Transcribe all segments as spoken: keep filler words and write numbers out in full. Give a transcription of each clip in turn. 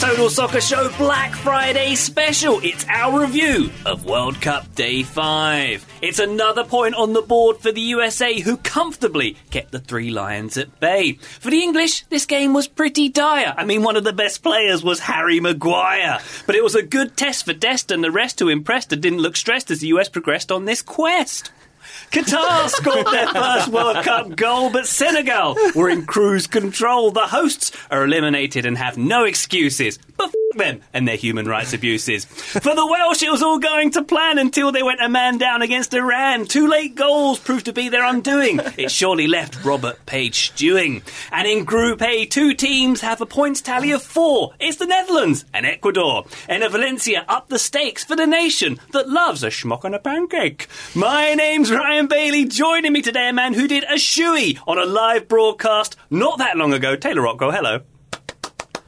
Total Soccer Show Black Friday special. It's our review of World Cup Day five. It's another point on the board for the U S A, who comfortably kept the Three Lions at bay. For the English, this game was pretty dire. I mean, one of the best players was Harry Maguire. But it was a good test for Dest and the rest, who impressed and didn't look stressed as the U S progressed on this quest. Qatar scored their first World Cup goal, but Senegal were in cruise control. The hosts are eliminated and have no excuses. But f*** them and their human rights abuses. For the Welsh, it was all going to plan until they went a man down against Iran. Two late goals proved to be their undoing. It surely left Robert Page stewing. And in Group A, two teams have a points tally of four. It's the Netherlands and Ecuador. Enna Valencia up the stakes for the nation that loves a schmuck on a pancake. My name's Ryan Bailey, joining me today, a man who did a shoey on a live broadcast not that long ago. Taylor Rockwell, hello.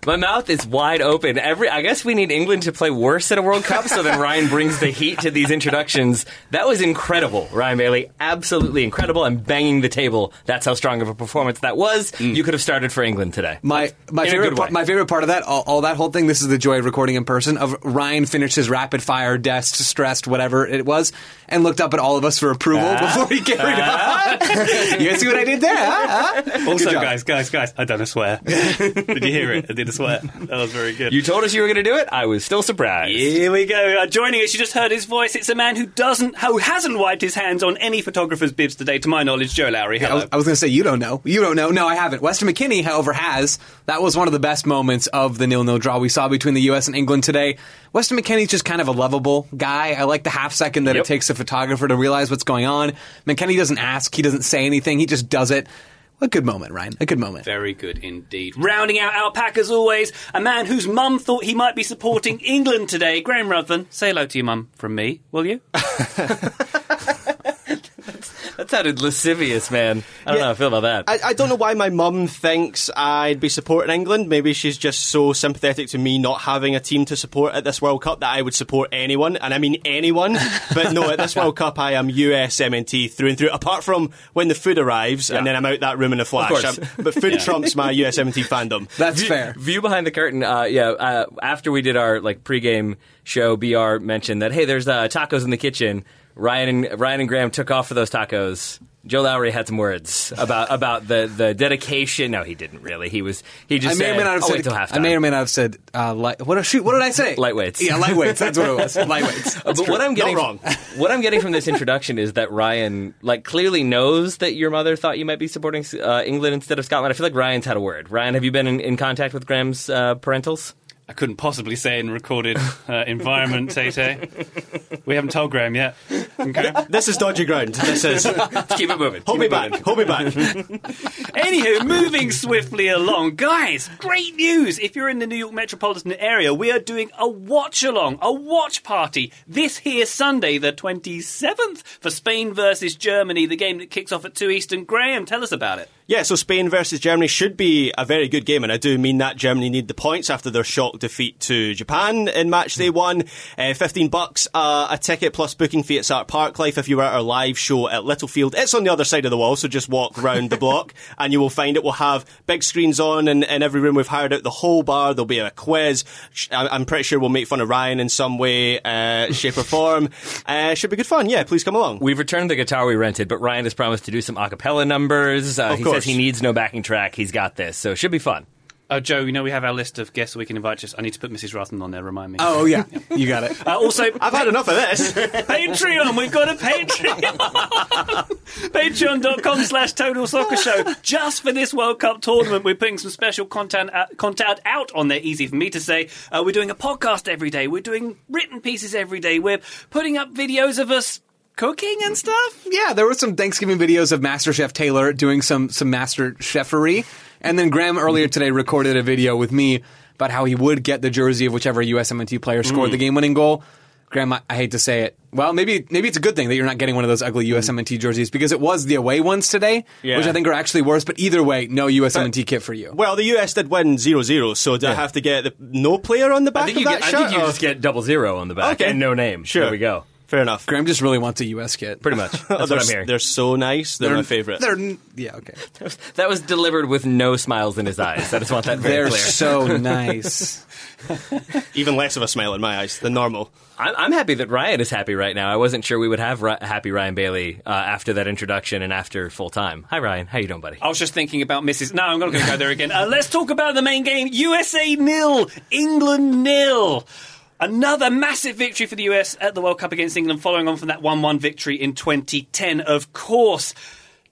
My mouth is wide open. Every, I guess we need England to play worse at a World Cup, so then Ryan brings the heat to these introductions. That was incredible, Ryan Bailey. Absolutely incredible. I'm banging the table. That's how strong of a performance that was. Mm. You could have started for England today. My my favorite, part, my favorite part of that, all, all that whole thing, this is the joy of recording in person, of Ryan finished his rapid fire, desk, stressed, whatever it was, and looked up at all of us for approval uh, before he carried uh, on. You guys see what I did there? Huh? Huh? Also, guys, guys, guys, I don't swear. Did you hear it? I did swear. That was very good. You told us you were going to do it. I was still surprised. Here we go. Uh, joining us, you just heard his voice. It's a man who doesn't, who hasn't wiped his hands on any photographer's bibs today, to my knowledge. Joe Lowry. Hello. Yeah, I was, I was going to say you don't know. You don't know. No, I haven't. Weston McKennie, however, has. That was one of the best moments of the nil-nil draw we saw between the U S and England today. Weston McKennie's just kind of a lovable guy. I like the half second that yep. it takes a photographer to realize what's going on. McKennie doesn't ask. He doesn't say anything. He just does it. A good moment, Ryan. A good moment. Very good indeed. Rounding out our pack, as always, a man whose mum thought he might be supporting England today. Graham Ruthven, say hello to your mum from me, will you? That sounded lascivious, man. I don't yeah, know how I feel about that. I, I don't know why my mum thinks I'd be supporting England. Maybe she's just so sympathetic to me not having a team to support at this World Cup that I would support anyone, and I mean anyone. But no, at this World Cup, I am U S M N T through and through, apart from when the food arrives, yeah. and then I'm out that room in a flash. I'm, but food yeah. trumps my U S M N T fandom. That's v- fair. View behind the curtain, uh, yeah, uh, after we did our like pre-game show, B R mentioned that, hey, there's uh, tacos in the kitchen. Ryan and Ryan and Graham took off for those tacos. Joe Lowry had some words about, about the, the dedication. No, he didn't really. He was he just I said, may or may not have oh, said I may or may not have said uh, light, what shoot what did I say? Lightweights. Yeah, lightweights. That's what it was. Lightweights. But what I'm getting wrong. What I'm getting from this introduction is that Ryan like clearly knows that your mother thought you might be supporting uh, England instead of Scotland. I feel like Ryan's had a word. Ryan, have you been in, in contact with Graham's uh, parentals? I couldn't possibly say in recorded uh, environment, Tay-Tay. We haven't told Graham yet. Okay. This is dodgy ground. This is. Let's keep it moving. Hold keep me back. Moving. Hold me back. Anywho, moving swiftly along. Guys, great news. If you're in the New York metropolitan area, we are doing a watch-along, a watch party, this here Sunday, the twenty-seventh, for Spain versus Germany, the game that kicks off at two Eastern. Graham, tell us about it. Yeah, so Spain versus Germany should be a very good game, and I do mean that. Germany need the points after their shock defeat to Japan in match day one. Uh, fifteen bucks uh, a ticket plus booking fee at Sart Parklife if you were at our live show at Littlefield. It's on the other side of the wall, so just walk round the block and you will find it. We'll have big screens on in, in every room. We've hired out the whole bar. There'll be a quiz. I'm pretty sure we'll make fun of Ryan in some way, uh, shape or form. Uh, should be good fun. Yeah, please come along. We've returned the guitar we rented, but Ryan has promised to do some a cappella numbers. Uh, he course. says he needs no backing track. He's got this, so it should be fun. Oh, Joe, you know we have our list of guests that we can invite. Just I need to put Missus Rutland on there, remind me. Oh, yeah. You got it. Uh, also, I've had enough of this. Patreon. We've got a Patreon. Patreon.com slash Total Soccer Show. Just for this World Cup tournament, we're putting some special content, uh, content out on there. Easy for me to say. Uh, we're doing a podcast every day. We're doing written pieces every day. We're putting up videos of us cooking and stuff. Yeah, there were some Thanksgiving videos of MasterChef Taylor doing some, some Master Chefery. And then Graham earlier today recorded a video with me about how he would get the jersey of whichever U S M N T player scored mm. the game-winning goal. Graham, I, I hate to say it. Well, maybe maybe it's a good thing that you're not getting one of those ugly U S M N T jerseys, because it was the away ones today, yeah. which I think are actually worse. But either way, no U S M N T but, kit for you. Well, the U S did win zero zero, so do yeah. I have to get the no player on the back I think of you that get, shirt? I think you or? just get double zero on the back okay. and no name. Sure. There we go. Fair enough. Graham just really wants a U S kit. Pretty much. That's what I'm hearing. They're so nice. They're, they're my favorite. They're, yeah, okay. That was delivered with no smiles in his eyes. I just want that very they're clear. They're so nice. Even less of a smile in my eyes than normal. I'm, I'm happy that Ryan is happy right now. I wasn't sure we would have Ry- happy Ryan Bailey uh, after that introduction and after full time. Hi, Ryan. How you doing, buddy? I was just thinking about Missus No, I'm not going to go there again. Uh, let's talk about the main game. U S A nil. England nil. Another massive victory for the U S at the World Cup against England, following on from that one one victory in twenty ten. Of course,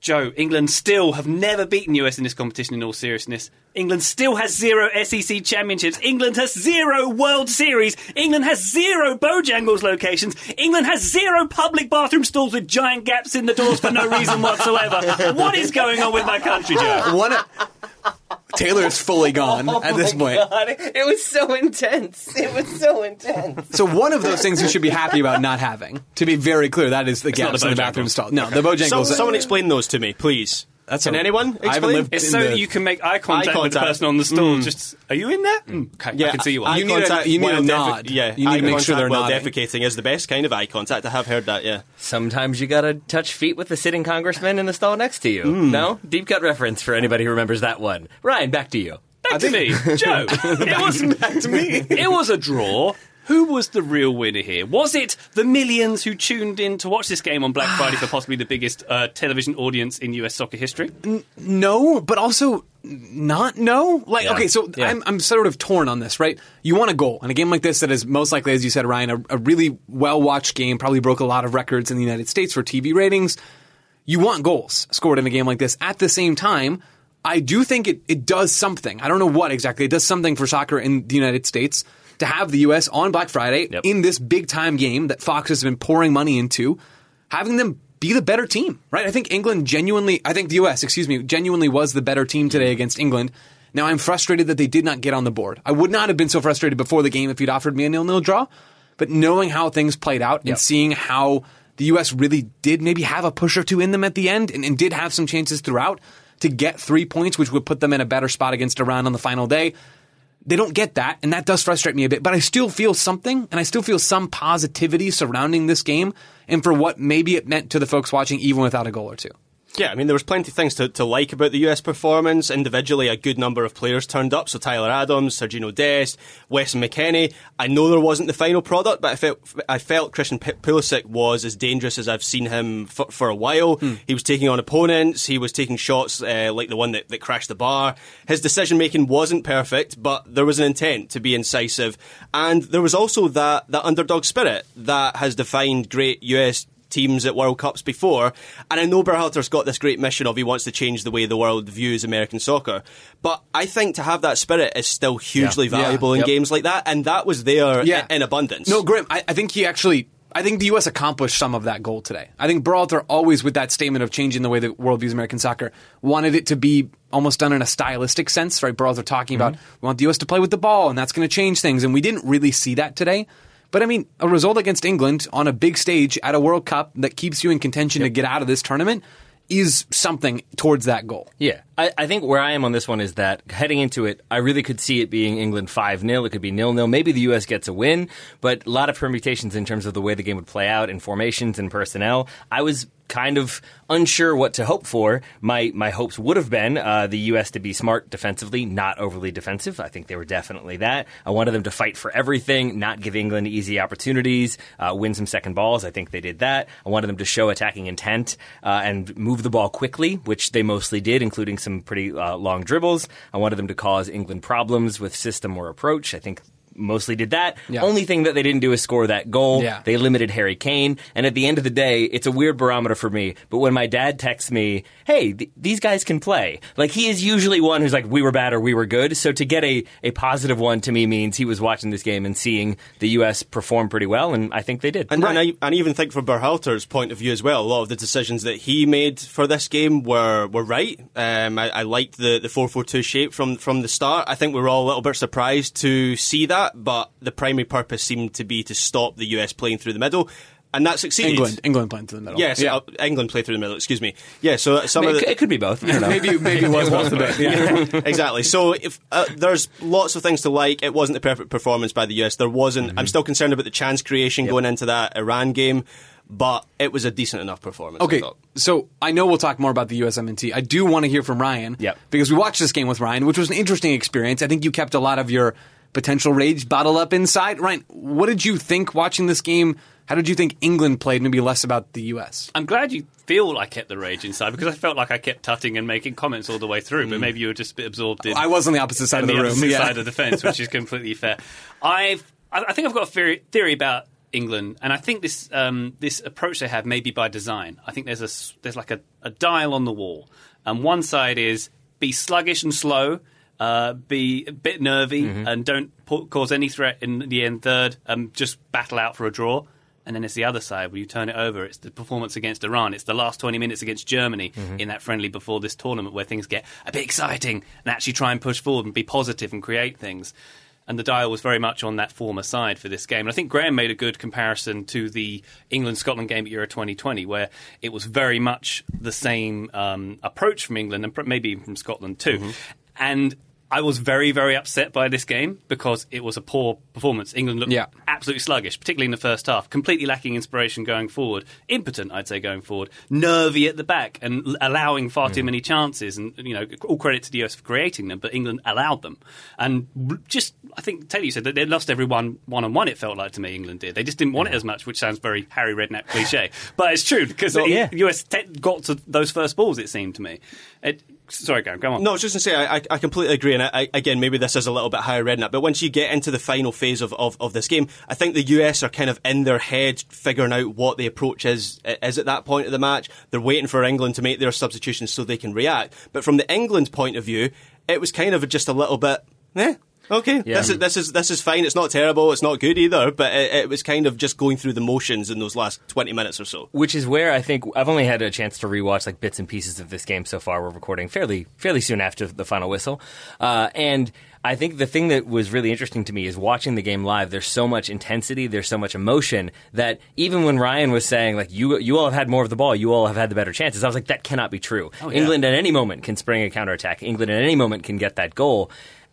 Joe, England still have never beaten U S in this competition in all seriousness. England still has zero S E C championships. England has zero World Series. England has zero Bojangles locations. England has zero public bathroom stalls with giant gaps in the doors for no reason whatsoever. What is going on with my country, Joe? What a... Taylor's fully gone oh at this point. God. It was so intense. It was so intense. So one of those things you should be happy about not having. To be very clear, that is the it's gaps the in the bathroom stall. No, the Bojangles. Some, someone explain those to me, please. That's Can a, anyone explain? It's so the, you can make eye contact, eye contact with the person on the stool. Mm. Just, are you in there? Mm. Okay, yeah, I can see you. You need a, you need a nod. Defi- yeah, you need to make sure they're nodding. Defecating is the best kind of eye contact. I have heard that, yeah. Sometimes you gotta touch feet with the sitting congressman in the stall next to you. Mm. No? Deep cut reference for anybody who remembers that one. Ryan, back to you. Back I to think- me. Joe. It was back to me. It was a draw. Who was the real winner here? Was it the millions who tuned in to watch this game on Black Friday for possibly the biggest uh, television audience in U S soccer history? N- no, but also not no. Like, yeah. okay, so yeah. I'm, I'm sort of torn on this, right? You want a goal in a game like this that is most likely, as you said, Ryan, a, a really well-watched game, probably broke a lot of records in the United States for T V ratings. You want goals scored in a game like this. At the same time, I do think it, it does something. I don't know what exactly. It does something for soccer in the United States to have the U S on Black Friday yep. in this big-time game that Fox has been pouring money into, having them be the better team, right? I think England genuinely, I think the U S, excuse me, genuinely was the better team today against England. Now, I'm frustrated that they did not get on the board. I would not have been so frustrated before the game if you'd offered me a nil-nil draw, but knowing how things played out yep. and seeing how the U S really did maybe have a push or two in them at the end and, and did have some chances throughout to get three points, which would put them in a better spot against Iran on the final day. They don't get that, and that does frustrate me a bit, but I still feel something, and I still feel some positivity surrounding this game and for what maybe it meant to the folks watching even without a goal or two. Yeah, I mean, there was plenty of things to, to like about the U S performance. Individually, a good number of players turned up. So Tyler Adams, Sergino Dest, Weston McKennie. I know there wasn't the final product, but I felt, I felt Christian Pulisic was as dangerous as I've seen him for, for a while. Hmm. He was taking on opponents. He was taking shots uh, like the one that, that crashed the bar. His decision-making wasn't perfect, but there was an intent to be incisive. And there was also that, that underdog spirit that has defined great U S teams at World Cups before, and I know Berhalter's got this great mission of he wants to change the way the world views American soccer, but I think to have that spirit is still hugely yeah. valuable yeah. in yep. games like that, and that was there yeah. in abundance. No, Graham, I, I think he actually, I think the U S accomplished some of that goal today. I think Berhalter, always with that statement of changing the way the world views American soccer, wanted it to be almost done in a stylistic sense, right? Berhalter talking mm-hmm. about, we want the U S to play with the ball, and that's going to change things, and we didn't really see that today. But, I mean, a result against England on a big stage at a World Cup that keeps you in contention yep. to get out of this tournament is something towards that goal. Yeah. I, I think where I am on this one is that heading into it, I really could see it being England five nil. It could be nil nil. Maybe the U S gets a win, but a lot of permutations in terms of the way the game would play out and formations and personnel. I was kind of unsure what to hope for. My my hopes would have been uh, the U S to be smart defensively, not overly defensive. I think they were definitely that. I wanted them to fight for everything, not give England easy opportunities, uh, win some second balls. I think they did that. I wanted them to show attacking intent uh, and move the ball quickly, which they mostly did, including some pretty uh, long dribbles. I wanted them to cause England problems with system or approach. I think mostly did that. Yeah. Only thing that they didn't do is score that goal. Yeah. They limited Harry Kane. And at the end of the day, it's a weird barometer for me. But when my dad texts me, hey, th- these guys can play. Like, he is usually one who's like, we were bad or we were good. So to get a, a positive one to me means he was watching this game and seeing the U S perform pretty well. And I think they did. And, right. and, I, and I even think from Berhalter's point of view as well, a lot of the decisions that he made for this game were, were right. Um, I, I liked the, the four four two shape from, from the start. I think we were all a little bit surprised to see that. But the primary purpose seemed to be to stop the U S playing through the middle, and that succeeded. England, England playing through the middle. Yes, yeah, so yeah. England played through the middle. Excuse me. Yeah, so some it, of the, it could be both. I don't know. maybe maybe it was both. Of yeah. Exactly. So if uh, there's lots of things to like. It wasn't the perfect performance by the U S. There wasn't. Mm-hmm. I'm still concerned about the chance creation yep. going into that Iran game. But it was a decent enough performance. Okay, I so I know we'll talk more about the U S M N T. I do want to hear from Ryan, yep. because we watched this game with Ryan, which was an interesting experience. I think you kept a lot of your potential rage bottled up inside. Ryan, what did you think watching this game? How did you think England played, maybe less about the U S? I'm glad you feel I kept the rage inside, because I felt like I kept tutting and making comments all the way through, mm. but maybe you were just a bit absorbed in... I was on the opposite side of the, the room. Opposite yeah. side of the fence, which is completely fair. I've, I think I've got a theory about England, and I think this um, this approach they have may be by design. I think there's a there's like a, a dial on the wall, and one side is be sluggish and slow, uh, be a bit nervy, mm-hmm. and don't po- cause any threat in the end third, and just battle out for a draw. And then it's the other side where you turn it over. It's the performance against Iran. It's the last twenty minutes against Germany mm-hmm. in that friendly before this tournament where things get a bit exciting and actually try and push forward and be positive and create things. And the dial was very much on that former side for this game. And I think Graham made a good comparison to the England-Scotland game at Euro twenty twenty, where it was very much the same um, approach from England and maybe even from Scotland too. Mm-hmm. And I was very, very upset by this game because it was a poor performance. England looked yeah. absolutely sluggish, particularly in the first half, completely lacking inspiration going forward, impotent, I'd say, going forward, nervy at the back and allowing far mm. too many chances. And, you know, all credit to the U S for creating them, but England allowed them. And just, I think, Taylor, you said that they lost every one one-on-one, it felt like to me, England did. They just didn't want yeah. it as much, which sounds very Harry Redknapp cliche. But it's true, because well, the yeah. U S got to those first balls, it seemed to me. It, Sorry, Graham, come on. No, I was just going to say, I, I completely agree. And I, again, maybe this is a little bit higher redneck, but once you get into the final phase of, of, of this game, I think the U S are kind of in their head figuring out what the approach is, is at that point of the match. They're waiting for England to make their substitutions so they can react. But from the England point of view, it was kind of just a little bit, eh? Okay, yeah. this is this is this is fine. It's not terrible. It's not good either. But it, it was kind of just going through the motions in those last twenty minutes or so. Which is where I think I've only had a chance to rewatch like bits and pieces of this game so far. We're recording fairly fairly soon after the final whistle, uh, and I think the thing that was really interesting to me is watching the game live. There's so much intensity. There's so much emotion that even when Ryan was saying like you you all have had more of the ball, you all have had the better chances, I was like, that cannot be true. Oh, yeah. England at any moment can spring a counterattack. England at any moment can get that goal.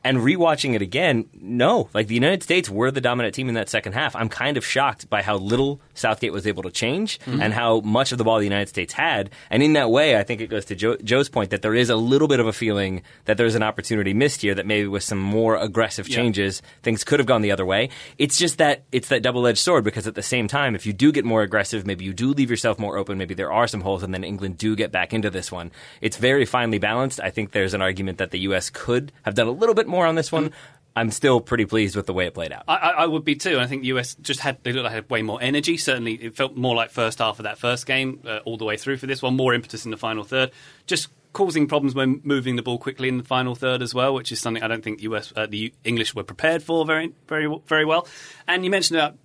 And rewatching it again, no. Like, the United States were the dominant team in that second half. I'm kind of shocked by how little Southgate was able to change mm-hmm. and how much of the ball the United States had. And in that way, I think it goes to Joe, Joe's point that there is a little bit of a feeling that there's an opportunity missed here, that maybe with some more aggressive changes, yeah. things could have gone the other way. It's just that it's that double-edged sword, because at the same time, if you do get more aggressive, maybe you do leave yourself more open, maybe there are some holes, and then England do get back into this one. It's very finely balanced. I think there's an argument that the U S could have done a little bit more more on this one. I'm still pretty pleased with the way it played out. I, I would be too. And I think the U S just had, they looked like they had way more energy. Certainly, it felt more like first half of that first game uh, all the way through for this one. More impetus in the final third. Just causing problems when moving the ball quickly in the final third as well, which is something I don't think U S, uh, the English were prepared for very, very, very well. And you mentioned about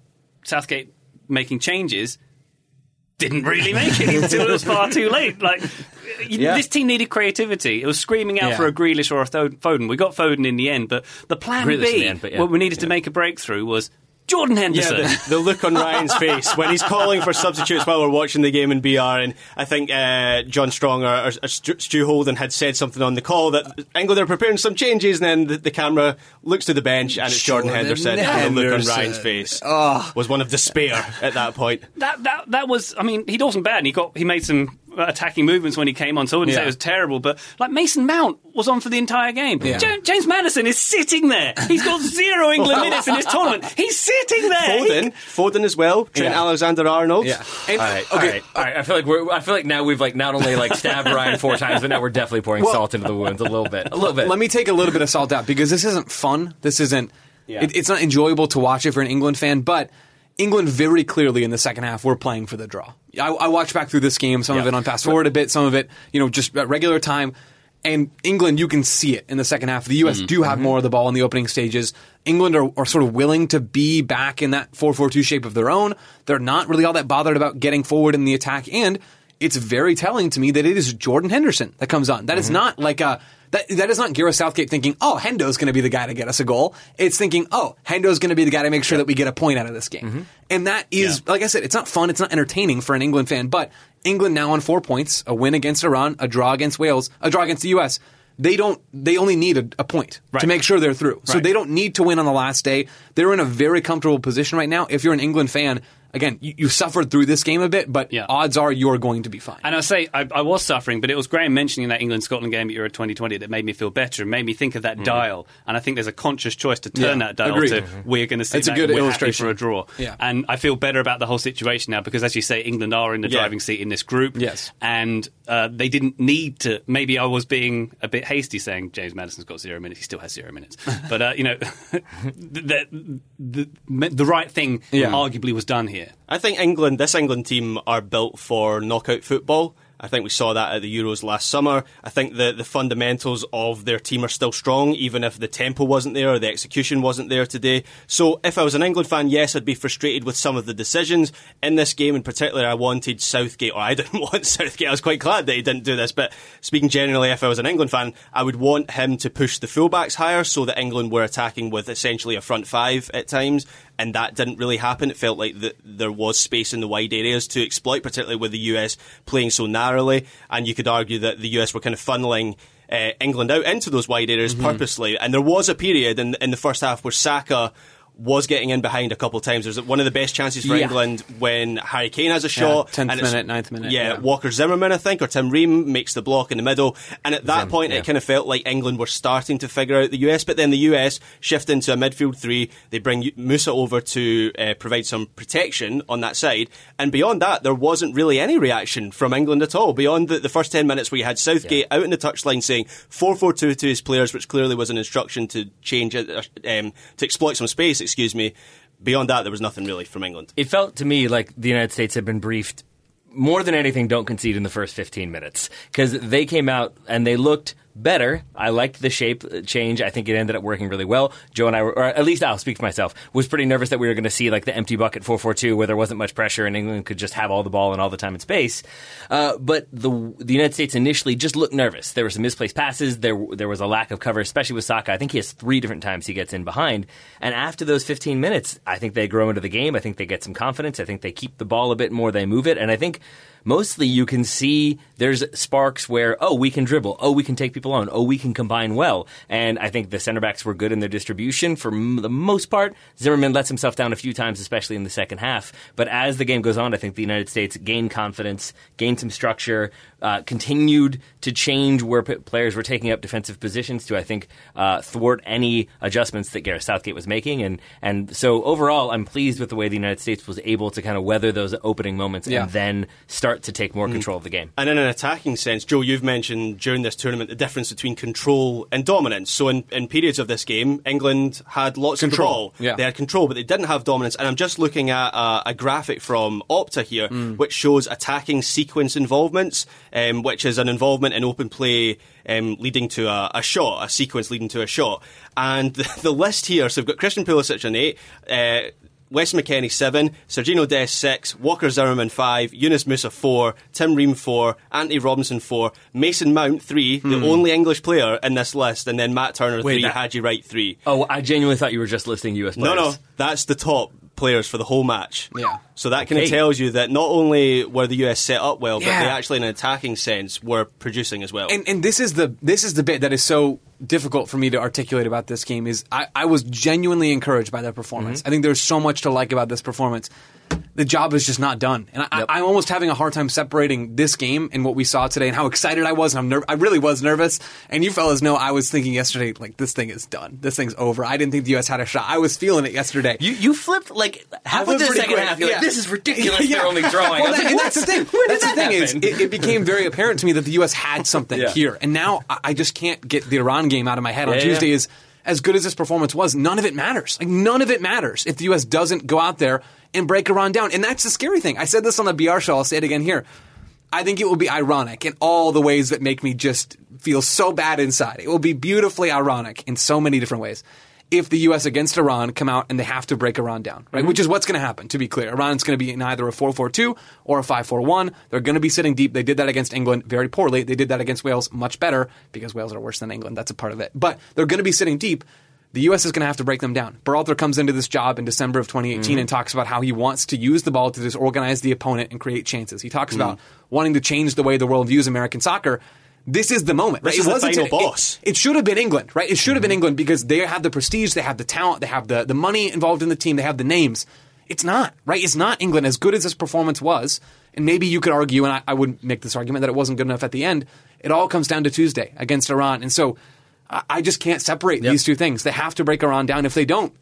Southgate making changes. Didn't really make it until it was far too late. Like you, yeah. this team needed creativity. It was screaming out yeah. for a Grealish or a Foden. We got Foden in the end, but the plan Grealish B, the end, but yeah. what we needed yeah. to make a breakthrough was Jordan Henderson. Yeah, the, the look on Ryan's face when he's calling for substitutes while we're watching the game in B R, and I think uh, John Strong or, or, or Stu Holden had said something on the call that England are preparing some changes, and then the, the camera looks to the bench and it's Jordan, Jordan Henderson, Henderson, and the look on Ryan's face oh. was one of despair at that point. That that that was, I mean, he wasn't bad, and he got he made some attacking movements when he came on, so I wouldn't yeah. say it was terrible, but like Mason Mount was on for the entire game. Yeah. J- James Maddison is sitting there. He's got zero England minutes in this tournament. He's sitting there. Foden, he... Foden as well. Trent yeah. Alexander-Arnold. Yeah. And, all right, okay. all right, all right. I feel like we're. I feel like now we've like not only like stabbed Ryan four times, but now we're definitely pouring well, salt into the wounds a little bit, a little bit. Let me take a little bit of salt out because this isn't fun. This isn't. Yeah. It, it's not enjoyable to watch it for an England fan, but. England very clearly in the second half were playing for the draw. I, I watched back through this game, some yeah. of it on fast forward a bit, some of it, you know, just at regular time. And England, you can see it in the second half. The U S mm-hmm. do have mm-hmm. more of the ball in the opening stages. England are, are sort of willing to be back in that four four two shape of their own. They're not really all that bothered about getting forward in the attack. And it's very telling to me that it is Jordan Henderson that comes on. That mm-hmm. is not like a... That That is not Gareth Southgate thinking, oh, Hendo's going to be the guy to get us a goal. It's thinking, oh, Hendo's going to be the guy to make sure yeah. that we get a point out of this game. Mm-hmm. And that is, yeah. like I said, it's not fun. It's not entertaining for an England fan. But England now on four points, a win against Iran, a draw against Wales, a draw against the U S. They don't. They only need a, a point right. to make sure they're through. Right. So they don't need to win on the last day. They're in a very comfortable position right now. If you're an England fan, again, you, you suffered through this game a bit, but yeah. odds are you're going to be fine. And I'll say, I, I was suffering, but it was Graham mentioning that England-Scotland game at Euro twenty twenty that made me feel better and made me think of that mm. dial. And I think there's a conscious choice to turn yeah. that dial Agreed. to mm-hmm. we're going to see it's that a good illustration for a draw. Yeah. And I feel better about the whole situation now because, as you say, England are in the yeah. driving seat in this group. Yes. And uh, they didn't need to... Maybe I was being a bit hasty saying James Maddison's got zero minutes. He still has zero minutes. But, uh, you know, the, the, the, the right thing yeah. arguably was done here. I think England, this England team are built for knockout football. I think we saw that at the Euros last summer. I think the, the fundamentals of their team are still strong, even if the tempo wasn't there or the execution wasn't there today. So if I was an England fan, yes, I'd be frustrated with some of the decisions. In this game in particular, I wanted Southgate, or I didn't want Southgate. I was quite glad that he didn't do this. But speaking generally, if I was an England fan, I would want him to push the fullbacks higher so that England were attacking with essentially a front five at times. And that didn't really happen. It felt like the, there was space in the wide areas to exploit, particularly with the U S playing so narrowly. And you could argue that the U S were kind of funneling uh, England out into those wide areas mm-hmm. purposely. And there was a period in, in the first half where Saka was getting in behind a couple of times. It was one of the best chances for yeah. England when Harry Kane has a shot. Yeah, tenth and minute, ninth minute. Yeah, yeah, Walker Zimmerman, I think, or Tim Ream makes the block in the middle. And at that Zim, point, yeah. it kind of felt like England were starting to figure out the U S, but then the U S shift into a midfield three. They bring Musah over to uh, provide some protection on that side. And beyond that, there wasn't really any reaction from England at all. Beyond the, the first ten minutes where you had Southgate yeah. out in the touchline saying four four two to his players, which clearly was an instruction to change it, um, to exploit some space. Excuse me. Beyond that, there was nothing really from England. It felt to me like the United States had been briefed, more than anything, don't concede in the first fifteen minutes. Because they came out and they looked better. I liked the shape change. I think it ended up working really well. Joe and I, were, or at least I'll speak for myself, was pretty nervous that we were going to see like the empty bucket four four two where there wasn't much pressure and England could just have all the ball and all the time and space. Uh, but the the United States initially just looked nervous. There were some misplaced passes. There there was a lack of cover, especially with Saka. I think he has three different times he gets in behind. And after those fifteen minutes, I think they grow into the game. I think they get some confidence. I think they keep the ball a bit more. They move it. And I think mostly you can see there's sparks where, oh, we can dribble. Oh, we can take people on. Oh, we can combine well. And I think the center backs were good in their distribution for m- the most part. Zimmerman lets himself down a few times, especially in the second half. But as the game goes on, I think the United States gained confidence, gained some structure, uh, continued to change where p- players were taking up defensive positions to, I think, uh, thwart any adjustments that Gareth Southgate was making. And, and so overall, I'm pleased with the way the United States was able to kind of weather those opening moments yeah. and then start to take more control of the game. And in an attacking sense, Joe, you've mentioned during this tournament the difference between control and dominance. So in, in periods of this game, England had lots control. of the ball. Yeah. They had control, but they didn't have dominance. And I'm just looking at a, a graphic from Opta here, mm. which shows attacking sequence involvements, um, which is an involvement in open play um, leading to a, a shot, a sequence leading to a shot. And the, the list here, so we've got Christian Pulisic on eight, uh, Weston McKennie seven, Sergino Dest six, Walker Zimmerman five, Yunus Musah four, Tim Ream four, Anthony Robinson four, Mason Mount three, mm. the only English player in this list, and then Matt Turner Wait, three, that... Haji Wright three. Oh, I genuinely thought you were just listing U S players. No, no, that's the top. players for the whole match. Yeah. So that okay. kind of tells you that not only were the U S set up well, yeah. but they actually, in an attacking sense, were producing as well. And, and this is the this is the bit that is so difficult for me to articulate about this game. Is I, I was genuinely encouraged by their performance. Mm-hmm. I think there's so much to like about this performance. The job is just not done. And I, yep. I, I'm almost having a hard time separating this game and what we saw today and how excited I was. And I'm ner- I really was nervous. And you fellas know I was thinking yesterday, like, this thing is done. This thing's over. I didn't think the U S had a shot. I was feeling it yesterday. You you flipped, like, halfway through the second quick. half. You're yeah. like, this is ridiculous. yeah. They're only drawing. Well, that, like, and that's the thing. That's that the thing happen? is, it, it became very apparent to me that the U S had something yeah. here. And now I, I just can't get the Iran game out of my head yeah, on Tuesday yeah. is, as good as this performance was, none of it matters. Like, none of it matters if the U S doesn't go out there and break Iran down. And that's the scary thing. I said this on the B R show. I'll say it again here. I think it will be ironic in all the ways that make me just feel so bad inside. It will be beautifully ironic in so many different ways if the U S against Iran come out and they have to break Iran down, right? Mm-hmm. Which is what's going to happen, to be clear. Iran's going to be in either a four four two or a five four one. They're going to be sitting deep. They did that against England very poorly. They did that against Wales much better because Wales are worse than England. That's a part of it. But they're going to be sitting deep. The U S is going to have to break them down. Berhalter comes into this job in December of twenty eighteen mm. and talks about how he wants to use the ball to disorganize the opponent and create chances. He talks mm. about wanting to change the way the world views American soccer. This is the moment. Right? This is it the wasn't final it, boss. It, it should have been England, right? It should have mm. been England because they have the prestige, they have the talent, they have the, the money involved in the team, they have the names. It's not, right? It's not England. As good as this performance was, and maybe you could argue, and I, I would make this argument, that it wasn't good enough at the end. It all comes down to Tuesday against Iran. And so I just can't separate yep. these two things. They have to break Iran down. If they don't,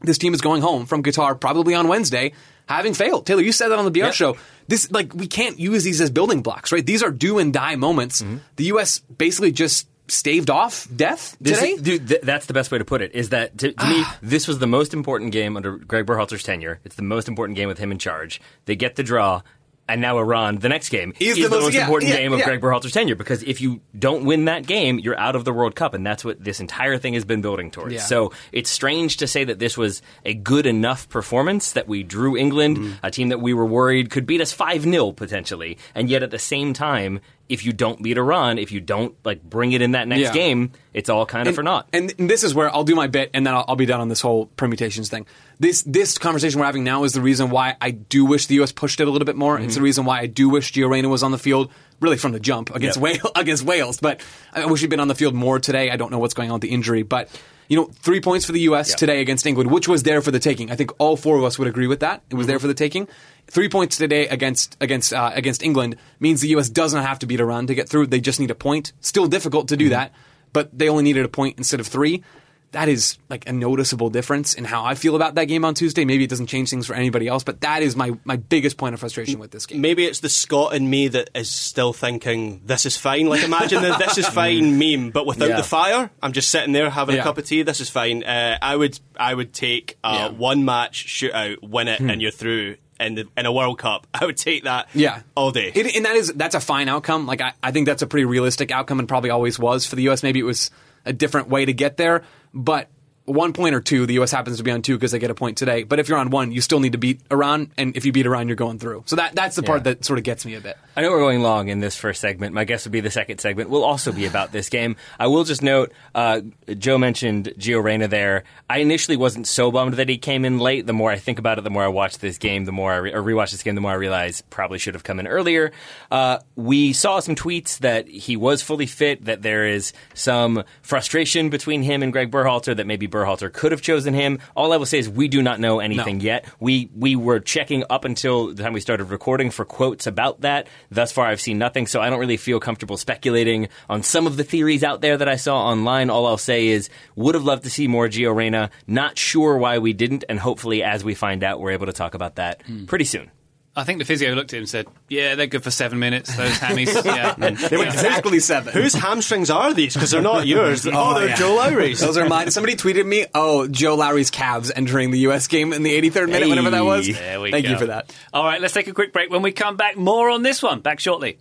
this team is going home from Qatar probably on Wednesday, having failed. Taylor, you said that on the B R yep. show. This, like, we can't use these as building blocks, right? These are do and die moments. Mm-hmm. The U S basically just staved off death today. This, dude, th- that's the best way to put it. Is that to, to me, this was the most important game under Greg Berhalter's tenure. It's the most important game with him in charge. They get the draw. And now Iran, the next game, is, is the most, most yeah, important yeah, game of yeah. Greg Berhalter's tenure. Because if you don't win that game, you're out of the World Cup. And that's what this entire thing has been building towards. Yeah. So it's strange to say that this was a good enough performance, that we drew England, mm. a team that we were worried could beat us five nil potentially. And yet at the same time, if you don't beat Iran, if you don't like bring it in that next yeah. game, it's all kind of and, for naught. And this is where I'll do my bit, and then I'll, I'll be done on this whole permutations thing. This this conversation we're having now is the reason why I do wish the U S pushed it a little bit more. Mm-hmm. It's the reason why I do wish Gio Reyna was on the field, really from the jump, against, yep. Wales, against Wales. But I wish he'd been on the field more today. I don't know what's going on with the injury. But, you know, three points for the U S yep. today against England, which was there for the taking. I think all four of us would agree with that. It was mm-hmm. there for the taking. Three points today against against uh, against England means the U S doesn't have to beat Iran to get through. They just need a point. Still difficult to do mm-hmm. that, but they only needed a point instead of three. That is like a noticeable difference in how I feel about that game on Tuesday. Maybe it doesn't change things for anybody else, but that is my, my biggest point of frustration with this game. Maybe it's the Scot in me that is still thinking, this is fine. Like, imagine the this is fine meme, but without yeah. the fire. I'm just sitting there having yeah. a cup of tea. This is fine. Uh, I would I would take a yeah. one-match shootout, win it, hmm. and you're through. In, the, in a World Cup, I would take that yeah. all day. It, and that is, that's a fine outcome. Like, I, I think that's a pretty realistic outcome and probably always was for the U S. Maybe it was a different way to get there. But one point or two, the U S happens to be on two because they get a point today. But if you're on one, you still need to beat Iran. And if you beat Iran, you're going through. So that that's the yeah. part that sort of gets me a bit. I know we're going long in this first segment. My guess would be the second segment will also be about this game. I will just note, uh, Joe mentioned Gio Reyna there. I initially wasn't so bummed that he came in late. The more I think about it, the more I watch this game, the more I re- or rewatch this game, the more I realize probably should have come in earlier. Uh, we saw some tweets that he was fully fit, that there is some frustration between him and Greg Berhalter, that maybe Berhalter could have chosen him. All I will say is we do not know anything no. yet. We, we were checking up until the time we started recording for quotes about that. Thus far, I've seen nothing, so I don't really feel comfortable speculating on some of the theories out there that I saw online. All I'll say is, would have loved to see more Gio Reyna. Not sure why we didn't, and hopefully, as we find out, we're able to talk about that mm. pretty soon. I think the physio looked at him and said, yeah, they're good for seven minutes, those hammies. Yeah. They were yeah. exactly seven. Whose hamstrings are these? Because they're not yours. Oh, they're yeah. Joe Lowry's. Those are mine. Somebody tweeted me, oh, Joe Lowry's calves entering the U S game in the eighty-third minute, hey, whatever that was. There we Thank go. you for that. All right, let's take a quick break. When we come back, more on this one. Back shortly.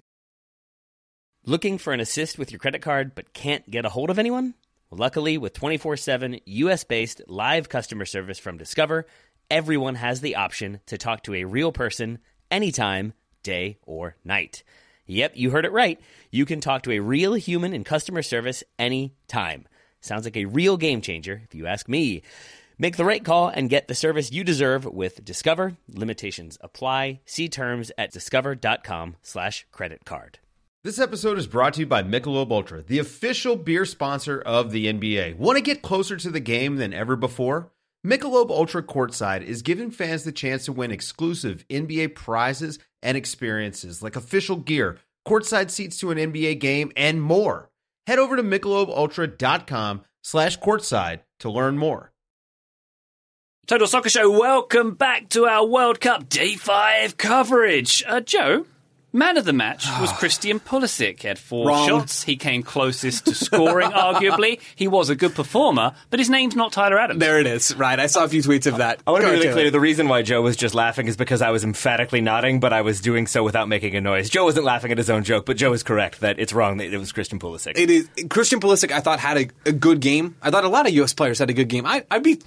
Looking for an assist with your credit card but can't get a hold of anyone? Luckily, with twenty-four seven U S-based live customer service from Discover, everyone has the option to talk to a real person anytime, day or night. Yep, you heard it right. You can talk to a real human in customer service anytime. Sounds like a real game changer if you ask me. Make the right call and get the service you deserve with Discover. Limitations apply. See terms at discover.com slash credit card. This episode is brought to you by Michelob Ultra, the official beer sponsor of the N B A. Want to get closer to the game than ever before? Michelob Ultra Courtside is giving fans the chance to win exclusive N B A prizes and experiences like official gear, courtside seats to an N B A game, and more. Head over to MichelobUltra.com slash courtside to learn more. Total Soccer Show, welcome back to our World Cup Day five coverage. Uh, Joe? Man of the match was Christian Pulisic. He had four Wrong. shots. He came closest to scoring, arguably. He was a good performer, but his name's not Tyler Adams. There it is. Right. I saw a few tweets of that. I want to Go be really clear. It. The reason why Joe was just laughing is because I was emphatically nodding, but I was doing so without making a noise. Joe wasn't laughing at his own joke, but Joe is correct that it's wrong that it was Christian Pulisic. It is. Christian Pulisic, I thought, had a, a good game. I thought a lot of U S players had a good game. I, I'd be,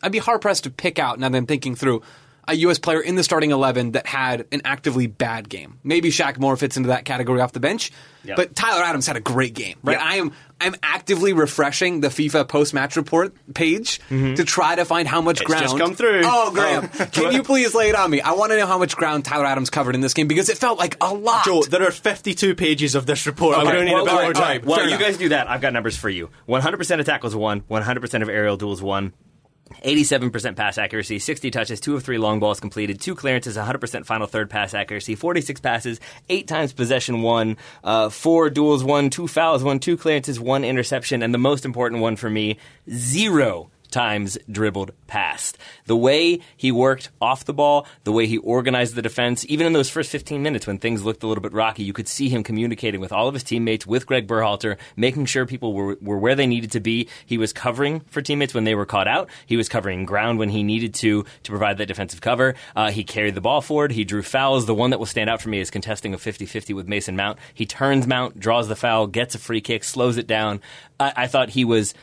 I'd be hard-pressed to pick out, now that I'm thinking through, a U S player in the starting eleven that had an actively bad game. Maybe Shaq Moore fits into that category off the bench, yep. but Tyler Adams had a great game. Right? Yep. I am I'm actively refreshing the FIFA post-match report page mm-hmm. to try to find how much it's ground. Just come through. Oh, Graham, oh. Can you please lay it on me? I want to know how much ground Tyler Adams covered in this game because it felt like a lot. Joe, there are fifty-two pages of this report. Okay. I'm going to need a bit more time. Well, you enough. guys do that. I've got numbers for you. one hundred percent of tackles won, one hundred percent of aerial duels won, eighty-seven percent pass accuracy, sixty touches, two of three long balls completed, two clearances, one hundred percent final third pass accuracy, forty-six passes, eight times possession won, uh, four duels won, two fouls won, two clearances, one interception, and the most important one for me, zero times dribbled past. The way he worked off the ball, the way he organized the defense, even in those first fifteen minutes when things looked a little bit rocky, you could see him communicating with all of his teammates, with Greg Berhalter, making sure people were, were where they needed to be. He was covering for teammates when they were caught out. He was covering ground when he needed to to provide that defensive cover. Uh, he carried the ball forward. He drew fouls. The one that will stand out for me is contesting a fifty-fifty with Mason Mount. He turns Mount, draws the foul, gets a free kick, slows it down. I, I thought he was,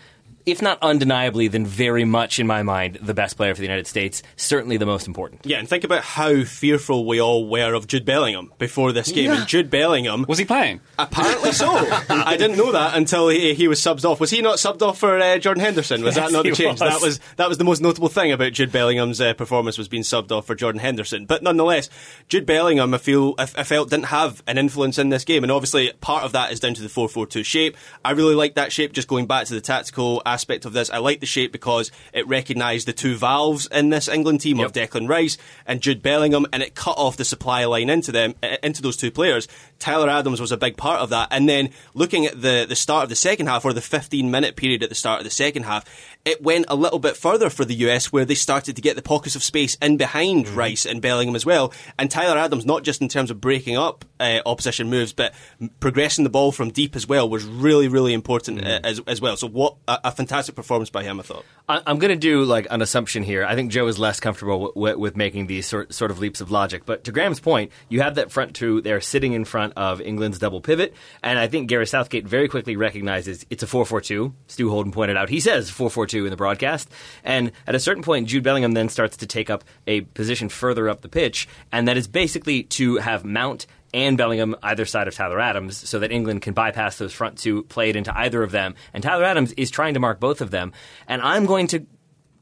if not undeniably, then very much, in my mind, the best player for the United States, certainly the most important. Yeah, and think about how fearful we all were of Jude Bellingham before this game. Yeah. And Jude Bellingham... Was he playing? Apparently so. I didn't know that until he, he was subbed off. Was he not subbed off for uh, Jordan Henderson? Was yes, that not the change? Was. That was that was the most notable thing about Jude Bellingham's uh, performance, was being subbed off for Jordan Henderson. But nonetheless, Jude Bellingham, I feel, I, I felt, didn't have an influence in this game. And obviously, part of that is down to the four four two shape. I really like that shape, just going back to the tactical aspect of this. I like the shape because it recognised the two valves in this England team yep. of Declan Rice and Jude Bellingham, and it cut off the supply line into them, into those two players. Tyler Adams was a big part of that. And then looking at the, the start of the second half, or the fifteen minute period at the start of the second half, it went a little bit further for the U S, where they started to get the pockets of space in behind mm-hmm. Rice and Bellingham as well. And Tyler Adams, not just in terms of breaking up uh, opposition moves, but progressing the ball from deep as well, was really, really important mm-hmm. as, as well. So what a, a fantastic performance by him, I thought. I'm going to do like an assumption here. I think Joe is less comfortable w- with making these sort sort of leaps of logic. But to Graham's point, you have that front two there sitting in front of England's double pivot, and I think Gareth Southgate very quickly recognizes it's a four four two. Stu Holden pointed out, he says four four two in the broadcast, and at a certain point, Jude Bellingham then starts to take up a position further up the pitch, and that is basically to have Mount and Bellingham either side of Tyler Adams so that England can bypass those front two, play it into either of them. And Tyler Adams is trying to mark both of them. And I'm going to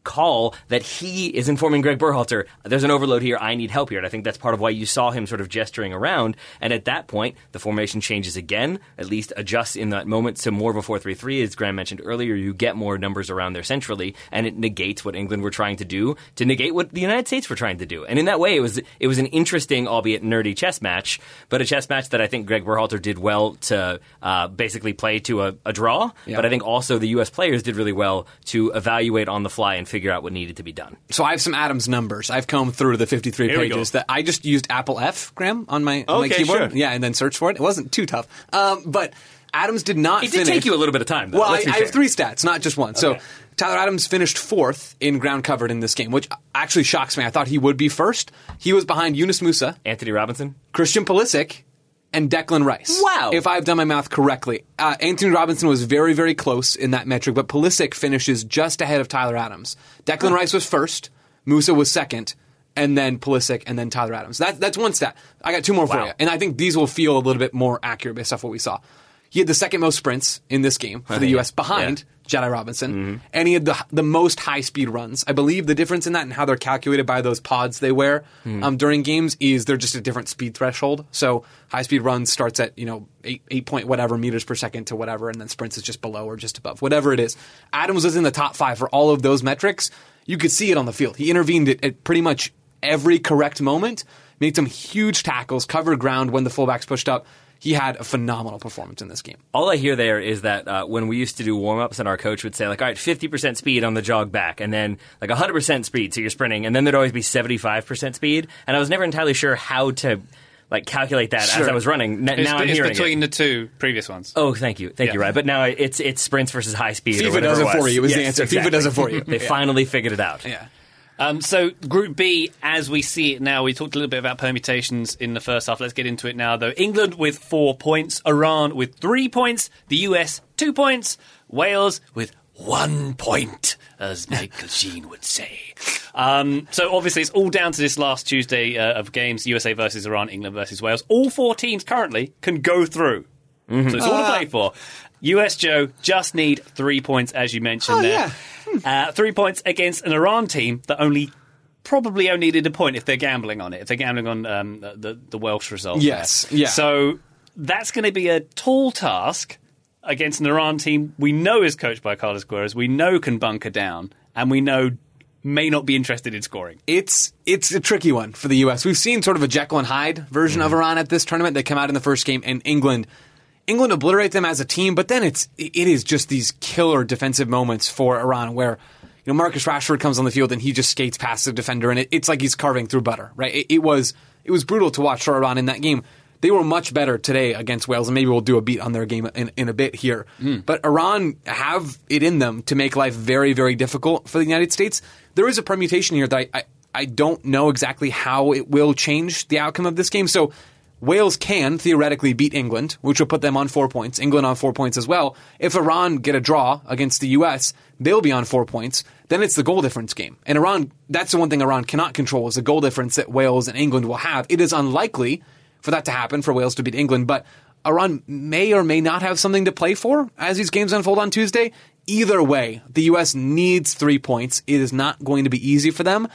call that he is informing Greg Berhalter, there's an overload here, I need help here. And I think that's part of why you saw him sort of gesturing around. And at that point, the formation changes again, at least adjusts in that moment to more of a four three three. As Graham mentioned earlier, you get more numbers around there centrally, and it negates what England were trying to do to negate what the United States were trying to do. And in that way, it was it was an interesting, albeit nerdy, chess match, but a chess match that I think Greg Berhalter did well to uh, basically play to a, a draw. Yeah. But I think also the U S players did really well to evaluate on the fly and figure out what needed to be done. So I have some Adams numbers. I've combed through the fifty-three Here pages that I just used Apple F, Graham, on my, on okay, my keyboard. Sure. Yeah, and then searched for it. It wasn't too tough. Um, but Adams did not it finish. It did take you a little bit of time, though. Well, I, I have three stats, not just one. Okay. So Tyler Adams finished fourth in ground covered in this game, which actually shocks me. I thought he would be first. He was behind Yunus Musah, Anthony Robinson, Christian Pulisic, and Declan Rice. Wow. If I've done my math correctly. Uh, Anthony Robinson was very, very close in that metric, but Pulisic finishes just ahead of Tyler Adams. Declan oh. Rice was first, Musah was second, and then Pulisic, and then Tyler Adams. That, that's one stat. I got two more wow. for you, and I think these will feel a little bit more accurate based off what we saw. He had the second most sprints in this game for the U S behind yeah. Jedi Robinson, mm-hmm. and he had the, the most high-speed runs. I believe the difference in that and how they're calculated by those pods they wear mm. um, during games is they're just a different speed threshold. So high-speed runs starts at, you know, eight, eight point whatever meters per second to whatever, and then sprints is just below or just above, whatever it is. Adams was in the top five for all of those metrics. You could see it on the field. He intervened at, at pretty much every correct moment, made some huge tackles, covered ground when the fullbacks pushed up. He had a phenomenal performance in this game. All I hear there is that uh, when we used to do warm-ups and our coach would say, like, all right, fifty percent speed on the jog back, and then, like, one hundred percent speed, so you're sprinting, and then there'd always be seventy-five percent speed, and I was never entirely sure how to, like, calculate that sure. as I was running. N- it's, now I'm it's hearing It's between it. the two previous ones. Oh, thank you. Thank yeah. you, Ryan. But now it's it's sprints versus high speed. FIFA does it for you was yes, the answer. Exactly. FIFA does it for you. They yeah. finally figured it out. Yeah. Um, so Group B, as we see it now, we talked a little bit about permutations in the first half. Let's get into it now, though. England with four points, Iran with three points, the U S two points, Wales with one point, as Michael Sheen would say. Um, so obviously it's all down to this last Tuesday uh, of games, U S A versus Iran, England versus Wales. All four teams currently can go through. Mm-hmm. So it's all uh, to play for. U S, Joe, just need three points, as you mentioned oh, there. Yeah. Uh, three points against an Iran team that only probably only needed a point if they're gambling on it, if they're gambling on um, the, the Welsh result. Yes. Yeah. So that's going to be a tall task against an Iran team we know is coached by Carlos Queiroz, we know can bunker down, and we know may not be interested in scoring. It's it's a tricky one for the U S. We've seen sort of a Jekyll and Hyde version mm-hmm. of Iran at this tournament. They come out in the first game, and England... England obliterate them as a team, but then it's it is just these killer defensive moments for Iran where, you know, Marcus Rashford comes on the field and he just skates past the defender and it, it's like he's carving through butter, right? It, it was it was brutal to watch for Iran in that game. They were much better today against Wales, and maybe we'll do a beat on their game in, in a bit here. Mm. But Iran have it in them to make life very, very difficult for the United States. There is a permutation here that I, I, I don't know exactly how it will change the outcome of this game. So Wales can theoretically beat England, which will put them on four points. England on four points as well. If Iran get a draw against the U S, they'll be on four points. Then it's the goal difference game. And Iran, that's the one thing Iran cannot control is the goal difference that Wales and England will have. It is unlikely for that to happen, for Wales to beat England, but Iran may or may not have something to play for as these games unfold on Tuesday. Either way, the U S needs three points. It is not going to be easy for them.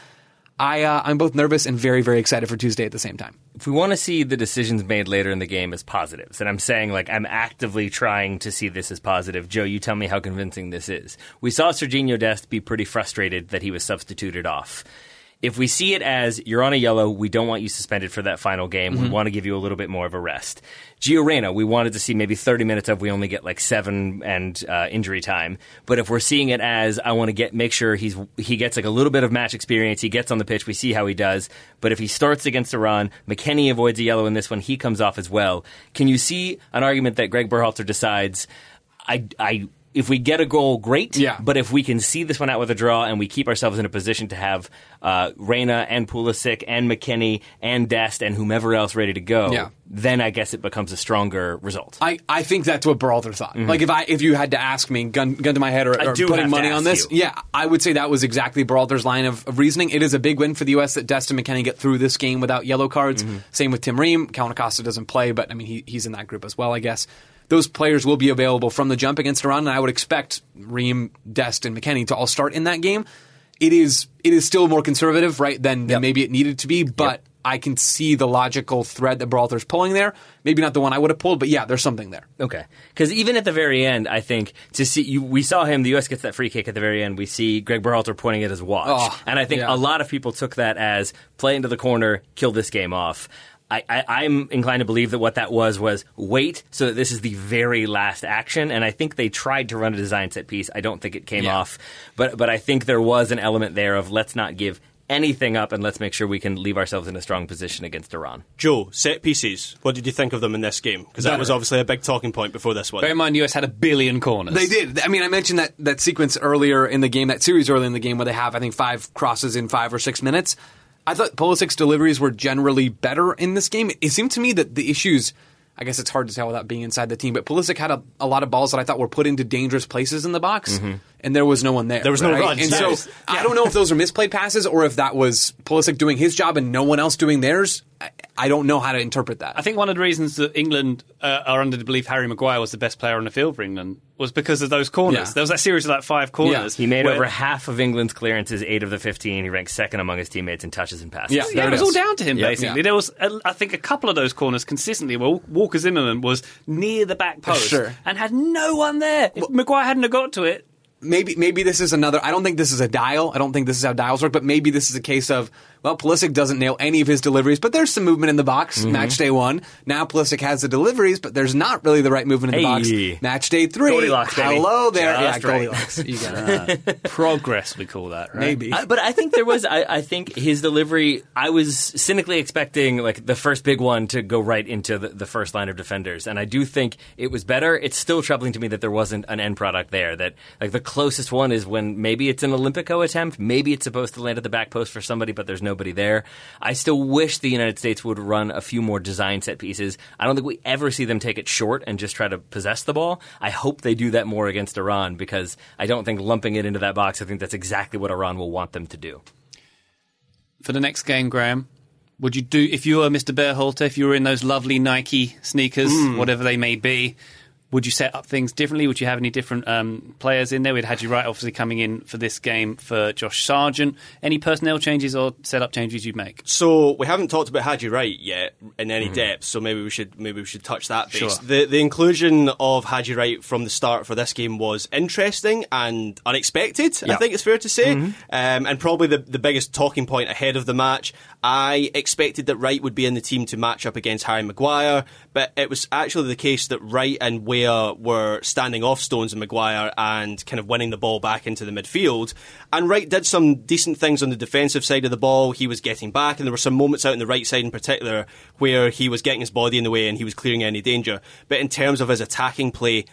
I, uh, I'm both nervous and very, very excited for Tuesday at the same time. If we want to see the decisions made later in the game as positives, and I'm saying, like, I'm actively trying to see this as positive. Joe, you tell me how convincing this is. We saw Sergino Dest be pretty frustrated that he was substituted off. If we see it as, you're on a yellow, we don't want you suspended for that final game, mm-hmm. we want to give you a little bit more of a rest. Gio Reyna, we wanted to see maybe thirty minutes of, we only get like seven and uh, injury time. But if we're seeing it as, I want to get make sure he's he gets like a little bit of match experience, he gets on the pitch, we see how he does. But if he starts against Iran, McKennie avoids a yellow in this one, he comes off as well. Can you see an argument that Greg Berhalter decides, I... I If we get a goal, great, yeah. but if we can see this one out with a draw and we keep ourselves in a position to have uh, Reyna and Pulisic and McKennie and Dest and whomever else ready to go, yeah. then I guess it becomes a stronger result. I, I think that's what Berhalter thought. Mm-hmm. Like, if I if you had to ask me, gun, gun to my head or, or putting money on this, you. yeah, I would say that was exactly Berhalter's line of, of reasoning. It is a big win for the U S that Dest and McKennie get through this game without yellow cards. Mm-hmm. Same with Tim Ream. Calvin Acosta doesn't play, but, I mean, he, he's in that group as well, I guess. Those players will be available from the jump against Iran, and I would expect Ream, Dest, and McKennie to all start in that game. It is it is still more conservative, right, than, yep. than maybe it needed to be, but yep. I can see the logical thread that Berhalter's pulling there. Maybe not the one I would have pulled, but yeah, there's something there. Okay. Because even at the very end, I think, to see you, we saw him, the U S gets that free kick at the very end, we see Greg Berhalter pointing at his watch. Oh, and I think yeah. a lot of people took that as, play into the corner, kill this game off. I, I, I'm inclined to believe that what that was was wait so that this is the very last action, and I think they tried to run a design set piece. I don't think it came yeah. off, but but I think there was an element there of let's not give anything up and let's make sure we can leave ourselves in a strong position against Iran. Joe, set pieces, what did you think of them in this game? Because that was obviously a big talking point before this one. Bear in mind, U S had a billion corners. They did. I mean, I mentioned that, that sequence earlier in the game, that series earlier in the game where they have, I think, five crosses in five or six minutes. I thought Pulisic's deliveries were generally better in this game. It seemed to me that the issues, I guess it's hard to tell without being inside the team, but Pulisic had a, a lot of balls that I thought were put into dangerous places in the box. Mm-hmm. and there was no one there. There was right? no runs. And so yes. I yeah. don't know if those are misplayed passes or if that was Pulisic doing his job and no one else doing theirs. I, I don't know how to interpret that. I think one of the reasons that England uh, are under the belief Harry Maguire was the best player on the field for England was because of those corners. Yeah. There was that series of like five corners. Yeah. He made over half of England's clearances, eight of the fifteen. He ranked second among his teammates in touches and passes. Yeah, yeah it, it was all down to him, yep. basically. Yeah. There was, a, I think, a couple of those corners consistently where Walker Zimmerman was near the back post sure. and had no one there. If well, Maguire hadn't have got to it, Maybe maybe this is another... I don't think this is a dial. I don't think this is how dials work, but maybe this is a case of, well, Pulisic doesn't nail any of his deliveries, but there's some movement in the box, mm-hmm. match day one. Now Pulisic has the deliveries, but there's not really the right movement in the hey. box. Match day three. Goldilocks, hello baby. there. Just yeah, Goldilocks. You got it. Uh, progress, we call that, right? Maybe. I, but I think there was... I, I think his delivery... I was cynically expecting like the first big one to go right into the, the first line of defenders, and I do think it was better. It's still troubling to me that there wasn't an end product there, that like the closest one is when maybe it's an Olympico attempt, maybe it's supposed to land at the back post for somebody, but there's nobody there. I still wish the United States would run a few more design set pieces. I don't think we ever see them take it short and just try to possess the ball. I hope they do that more against Iran, because I don't think lumping it into that box, I think that's exactly what Iran will want them to do. For the next game, Graham, would you do, if you were Mister Berhalter, if you were in those lovely Nike sneakers, mm. whatever they may be, would you set up things differently? Would you have any different um, players in there? We had Haji Wright obviously coming in for this game for Josh Sargent. Any personnel changes or setup changes you'd make? So we haven't talked about Haji Wright yet in any mm-hmm. depth, so maybe we should maybe we should touch that base. Sure. The the inclusion of Haji Wright from the start for this game was interesting and unexpected, yep. I think it's fair to say, mm-hmm. um, and probably the, the biggest talking point ahead of the match. I expected that Wright would be in the team to match up against Harry Maguire, but it was actually the case that Wright and Wade were standing off Stones and Maguire and kind of winning the ball back into the midfield. And Wright did some decent things on the defensive side of the ball. He was getting back, and there were some moments out on the right side in particular where he was getting his body in the way and he was clearing any danger. But in terms of his attacking play,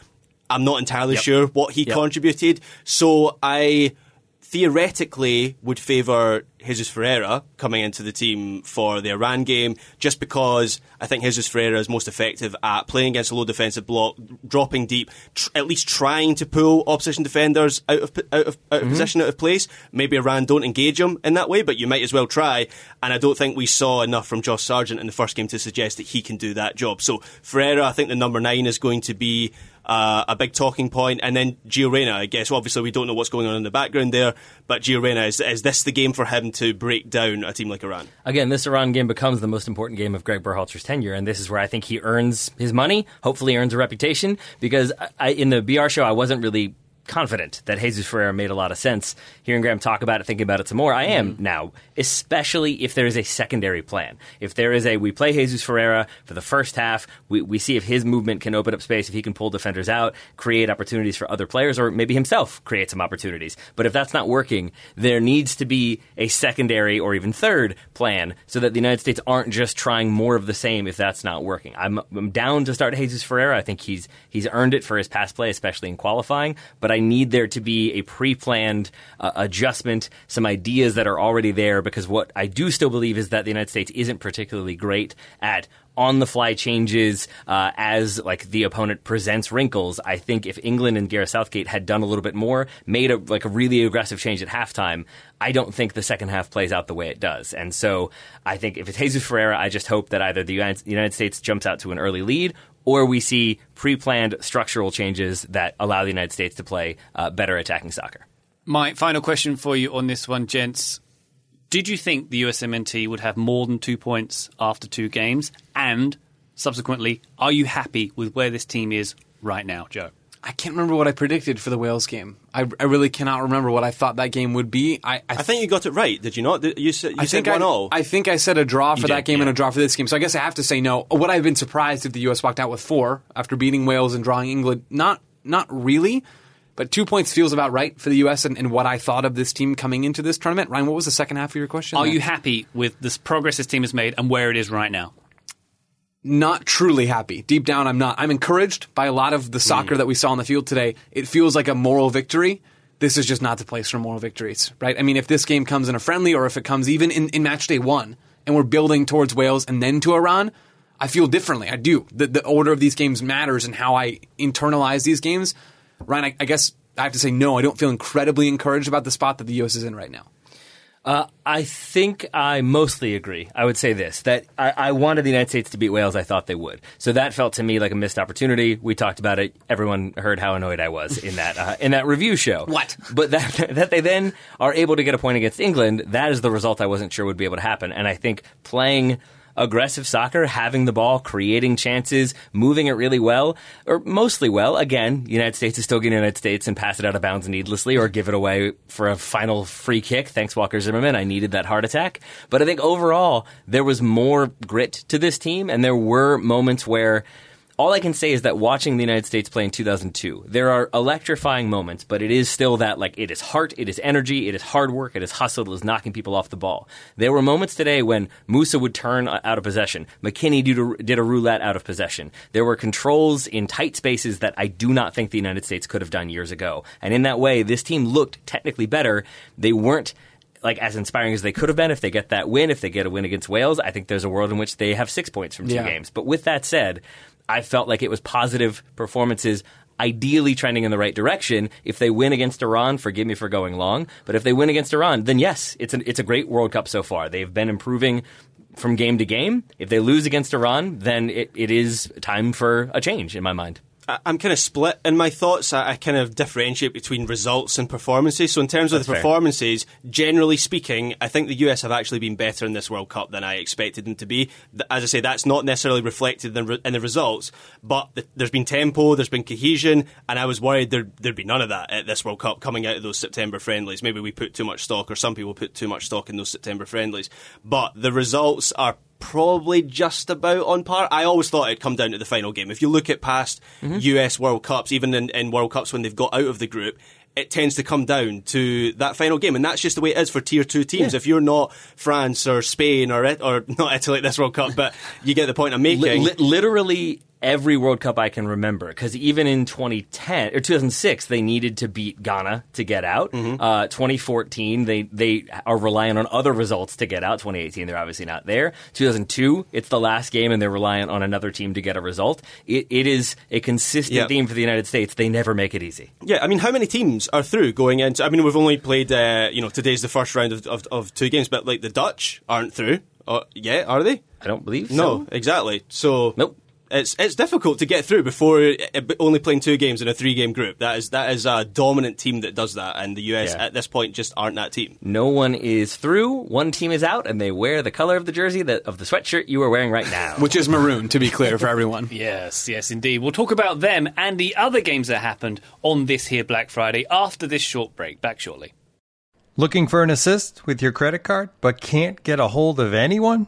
I'm not entirely yep. sure what he yep. contributed. So I theoretically would favour Jesus Ferreira coming into the team for the Iran game, just because I think Jesus Ferreira is most effective at playing against a low defensive block, dropping deep, tr- at least trying to pull opposition defenders out of out of, out of mm-hmm. position, out of place. Maybe Iran don't engage him in that way, but you might as well try. And I don't think we saw enough from Josh Sargent in the first game to suggest that he can do that job. So Ferreira, I think the number nine is going to be uh, a big talking point. And then Gio Reyna, I guess. Obviously, we don't know what's going on in the background there, but Gio Reyna, is, is this the game for him to break down a team like Iran? Again, this Iran game becomes the most important game of Greg Berhalter's tenure, and this is where I think he earns his money, hopefully earns a reputation, because I, in the B R show, I wasn't really confident that Jesus Ferreira made a lot of sense. Hearing Graham talk about it, thinking about it some more, I am mm. now, especially if there is a secondary plan. If there is a, we play Jesus Ferreira for the first half, we, we see if his movement can open up space, if he can pull defenders out, create opportunities for other players, or maybe himself create some opportunities. But if that's not working, there needs to be a secondary or even third plan so that the United States aren't just trying more of the same if that's not working. I'm, I'm down to start Jesus Ferreira. I think he's he's earned it for his past play, especially in qualifying, but I I need there to be a pre-planned uh, adjustment, some ideas that are already there, because what I do still believe is that the United States isn't particularly great at on-the-fly changes uh, as like the opponent presents wrinkles. I think if England and Gareth Southgate had done a little bit more, made a like a really aggressive change at halftime, I don't think the second half plays out the way it does. And so I think if it's Jesus Ferreira, I just hope that either the United States jumps out to an early lead, or we see pre-planned structural changes that allow the United States to play uh, better attacking soccer. My final question for you on this one, gents. Did you think the U S M N T would have more than two points after two games? And subsequently, are you happy with where this team is right now, Joe? I can't remember what I predicted for the Wales game. I, I really cannot remember what I thought that game would be. I, I, th- I think you got it right, did you not? You, you said one all. I, I think I said a draw for you that did, game yeah. and a draw for this game, so I guess I have to say no. Would I have been surprised if the U S walked out with four after beating Wales and drawing England? Not not really, but two points feels about right for the U S and, and what I thought of this team coming into this tournament. Ryan, what was the second half of your question? Are you happy with this progress this team has made and where it is right now? Not truly happy. Deep down, I'm not. I'm encouraged by a lot of the soccer mm. that we saw on the field today. It feels like a moral victory. This is just not the place for moral victories, right? I mean, if this game comes in a friendly, or if it comes even in, in match day one, and we're building towards Wales and then to Iran, I feel differently. I do. The, the order of these games matters and how I internalize these games. Ryan, I, I guess I have to say, no, I don't feel incredibly encouraged about the spot that the U S is in right now. Uh, I think I mostly agree. I would say this, that I, I wanted the United States to beat Wales. I thought they would. So that felt to me like a missed opportunity. We talked about it. Everyone heard how annoyed I was in that uh, in that review show. What? But that, that they then are able to get a point against England, that is the result I wasn't sure would be able to happen. And I think playing aggressive soccer, having the ball, creating chances, moving it really well, or mostly well. Again, United States is still getting United States and pass it out of bounds needlessly or give it away for a final free kick. Thanks, Walker Zimmerman. I needed that heart attack. But I think overall, there was more grit to this team, and there were moments where all I can say is that watching the United States play in two thousand two, there are electrifying moments, but it is still that, like, it is heart, it is energy, it is hard work, it is hustle, it is knocking people off the ball. There were moments today when Musah would turn out of possession. McKennie did a, did a roulette out of possession. There were controls in tight spaces that I do not think the United States could have done years ago. And in that way, this team looked technically better. They weren't like as inspiring as they could have been. If they get that win, if they get a win against Wales, I think there's a world in which they have six points from two yeah. games. But with that said, I felt like it was positive performances, ideally trending in the right direction. If they win against Iran, forgive me for going long, but if they win against Iran, then yes, it's, an, it's a great World Cup so far. They've been improving from game to game. If they lose against Iran, then it, it is time for a change in my mind. I'm kind of split in my thoughts. I kind of differentiate between results and performances. So in terms of That's the performances, fair. Generally speaking, I think the U S have actually been better in this World Cup than I expected them to be. As I say, that's not necessarily reflected in the results, but there's been tempo, there's been cohesion, and I was worried there, there'd be none of that at this World Cup coming out of those September friendlies. Maybe we put too much stock, or some people put too much stock in those September friendlies. But the results are probably just about on par. I always thought it'd come down to the final game. If you look at past mm-hmm. U S World Cups, even in, in World Cups when they've got out of the group, it tends to come down to that final game. And that's just the way it is for tier two teams. Yeah. If you're not France or Spain or it, or not Italy at this World Cup, but you get the point I'm making. Li- literally every World Cup I can remember, because even in twenty ten or two thousand six, they needed to beat Ghana to get out. Mm-hmm. Uh, twenty fourteen, they they are relying on other results to get out. twenty eighteen, they're obviously not there. two thousand two, it's the last game, and they're reliant on another team to get a result. It, it is a consistent yep. theme for the United States. They never make it easy. Yeah, I mean, how many teams are through going into? I mean, we've only played. Uh, you know, today's the first round of, of of two games, but like the Dutch aren't through. Uh, yeah, are they? I don't believe so. No, exactly. So nope. It's it's difficult to get through before only playing two games in a three-game group. That is that is a dominant team that does that, and the U S yeah. at this point just aren't that team. No one is through. One team is out, and they wear the color of the jersey, that, of the sweatshirt you are wearing right now. Which is maroon, to be clear, for everyone. Yes, yes, indeed. We'll talk about them and the other games that happened on this here Black Friday after this short break. Back shortly. Looking for an assist with your credit card, but can't get a hold of anyone?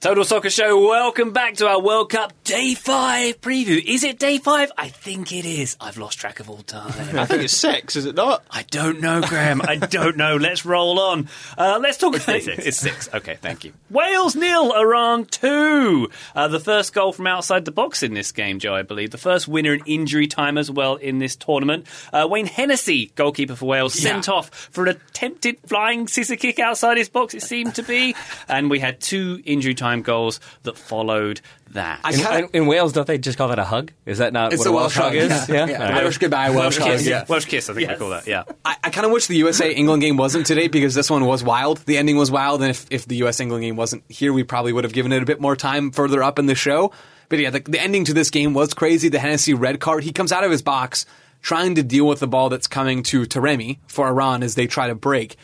Total Soccer Show, welcome back to our World Cup Day five preview. Is it Day five? I think it is. I've lost track of all time. I think it's six, is it not? I don't know, Graham. I don't know. Let's roll on. Uh, let's talk about it. It's six. Okay, thank you. Wales nil, Iran two. Uh, the first goal from outside the box in this game, Joe, I believe. The first winner in injury time as well in this tournament. Uh, Wayne Hennessy, goalkeeper for Wales, yeah. sent off for an attempted flying scissor kick outside his box, it seemed to be. And we had two injury times overtime goals that followed that. I in, in Wales, don't they just call that a hug? Is that not it's what a Welsh, Welsh hug is? Yeah. Yeah. Yeah. Yeah. Irish goodbye, Welsh, Welsh hug. Kiss. Yeah. Welsh kiss, I think yes. they call that, yeah. I, I kind of wish the U S A-England game wasn't today because this one was wild. The ending was wild, and if, if the U S-England game wasn't here, we probably would have given it a bit more time further up in the show. But yeah, the, the ending to this game was crazy. The Hennessy red card, he comes out of his box trying to deal with the ball that's coming to Taremi for Iran as they try to break.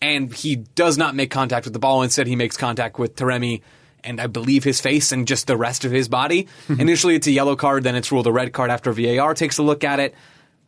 And he does not make contact with the ball. Instead, he makes contact with Taremi and I believe his face and just the rest of his body. Initially, it's a yellow card. Then it's ruled a red card after V A R takes a look at it.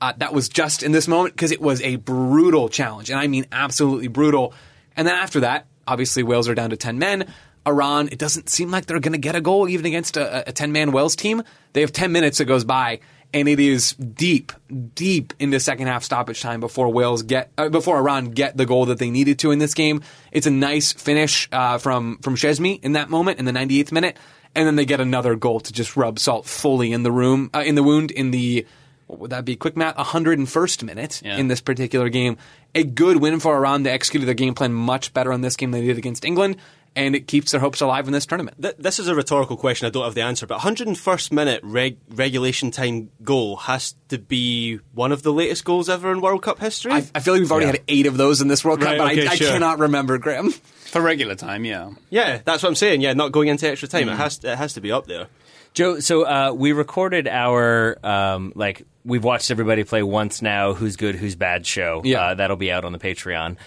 Uh, that was just in this moment because it was a brutal challenge. And I mean absolutely brutal. And then after that, obviously, Wales are down to ten men. Iran, it doesn't seem like they're going to get a goal even against a ten-man Wales team. They have ten minutes that goes by, and it is deep, deep into second-half stoppage time before Wales get uh, before Iran get the goal that they needed to in this game. It's a nice finish uh, from, from Chesney in that moment, in the ninety-eighth minute, and then they get another goal to just rub salt fully in the room uh, in the wound in the, what would that be, quick math, one hundred first minute yeah. in this particular game. A good win for Iran. They executed their game plan much better on this game than they did against England. And it keeps their hopes alive in this tournament. Th- this is a rhetorical question. I don't have the answer. But one hundred first minute reg- regulation time goal has to be one of the latest goals ever in World Cup history. I, I feel like we've already yeah. had eight of those in this World right, Cup, but okay, I, I sure. cannot remember, Graham. For regular time, yeah. Yeah, that's what I'm saying. Yeah, not going into extra time. Mm-hmm. It has to, it has to be up there. Joe, so uh, we recorded our, um, like, we've watched everybody play once now, who's good, who's bad show. Yeah. Uh, that'll be out on the Patreon.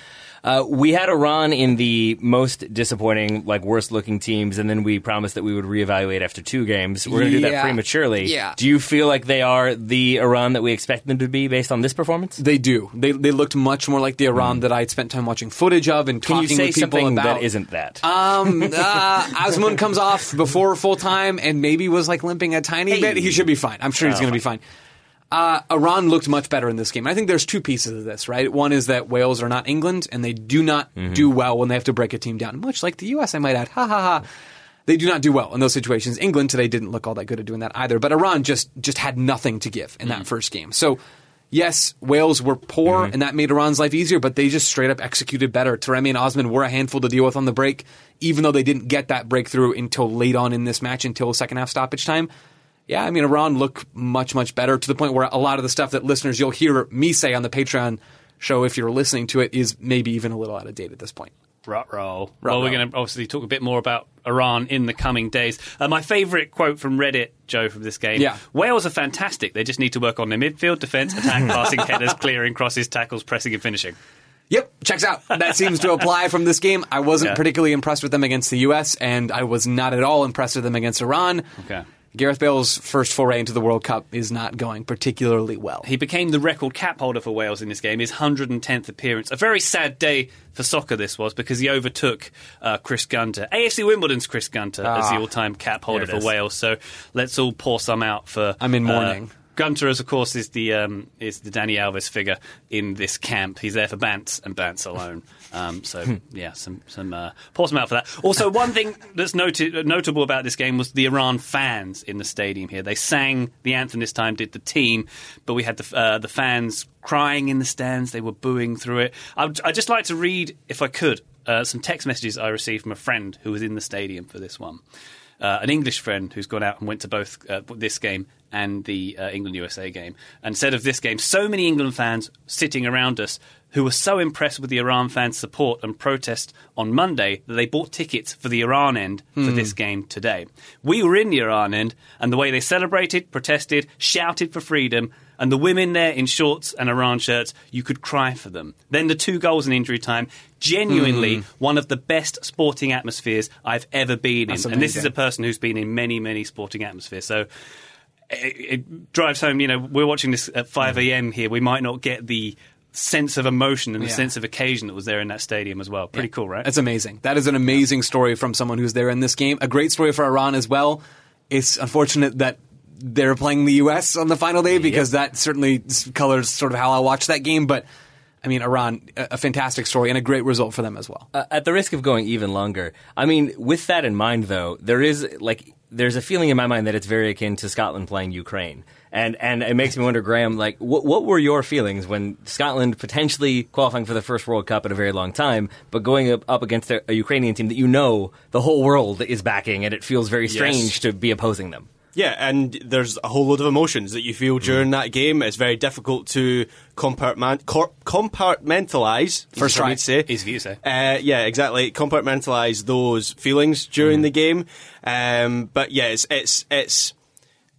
Uh, we had Iran in the most disappointing, like, worst-looking teams, and then we promised that we would reevaluate after two games. We're going to yeah. do that prematurely. Yeah. Do you feel like they are the Iran that we expect them to be based on this performance? They do. They they looked much more like the Iran mm. that I had spent time watching footage of and talking with people about. Can you say something about, that isn't that? Um, uh, Azmoun comes off before full-time and maybe was, like, limping a tiny hey. bit. He should be fine. I'm sure he's oh. going to be fine. Uh, Iran looked much better in this game. I think there's two pieces of this, right? One is that Wales are not England, and they do not mm-hmm. do well when they have to break a team down. Much like the U S, I might add. Ha ha ha. They do not do well in those situations. England today didn't look all that good at doing that either. But Iran just, just had nothing to give in mm-hmm. that first game. So, yes, Wales were poor, mm-hmm. and that made Iran's life easier, but they just straight up executed better. Taremi and Osman were a handful to deal with on the break, even though they didn't get that breakthrough until late on in this match, until second-half stoppage time. Yeah, I mean, Iran look much, much better to the point where a lot of the stuff that listeners you'll hear me say on the Patreon show, if you're listening to it, is maybe even a little out of date at this point. Ruh-roh. Well, we're going to obviously talk a bit more about Iran in the coming days. Uh, my favourite quote from Reddit, Joe, from this game. Yeah. Wales are fantastic. They just need to work on their midfield, defence, attack, passing, headers, clearing, crosses, tackles, pressing and finishing. Yep, checks out. That seems to apply from this game. I wasn't yeah. particularly impressed with them against the U S, and I was not at all impressed with them against Iran. Okay. Gareth Bale's first foray into the World Cup is not going particularly well. He became the record cap holder for Wales in this game, his one hundred tenth appearance. A very sad day for soccer this was, because he overtook uh, Chris Gunter, A F C Wimbledon's Chris Gunter, ah, as the all-time cap holder for Wales. So let's all pour some out for... I'm in mourning. Uh, Gunter, as of course, is the um, is the Danny Alves figure in this camp. He's there for Bantz and Bantz alone. Um, so yeah, some some uh, pour some out for that. Also, one thing that's noti- notable about this game was the Iran fans in the stadium here. They sang the anthem this time, did the team, but we had the uh, the fans crying in the stands. They were booing through it. I'd, I'd just like to read, if I could, uh, some text messages I received from a friend who was in the stadium for this one. Uh, an English friend who's gone out and went to both uh, this game and the uh, England U S A game, and said of this game, so many England fans sitting around us who were so impressed with the Iran fans' support and protest on Monday that they bought tickets for the Iran end for mm. this game today. We were in the Iran end, and the way they celebrated, protested, shouted for freedom, and the women there in shorts and Iran shirts, you could cry for them. Then the two goals in injury time, genuinely mm. one of the best sporting atmospheres I've ever been in. And this is a person who's been in many, many sporting atmospheres. So... It, it drives home, you know, we're watching this at five a.m. here. We might not get the sense of emotion and the yeah. sense of occasion that was there in that stadium as well. Pretty yeah. cool, right? That's amazing. That is an amazing yeah. story from someone who's there in this game. A great story for Iran as well. It's unfortunate that they're playing the U S on the final day because yep. that certainly colors sort of how I watch that game. But, I mean, Iran, a fantastic story and a great result for them as well. Uh, at the risk of going even longer, I mean, with that in mind, though, there is, like... there's a feeling in my mind that it's very akin to Scotland playing Ukraine. And and it makes me wonder, Graham, like, what what were your feelings when Scotland potentially qualifying for the first World Cup in a very long time, but going up, up against a, a Ukrainian team that you know the whole world is backing, and it feels very strange yes. to be opposing them? Yeah, and there's a whole load of emotions that you feel during mm. that game. It's very difficult to compartment, cor- compartmentalise. First try, say. Easy for you to say. Uh, yeah, exactly. Compartmentalise those feelings during mm. the game. Um, but yeah, it's, it's it's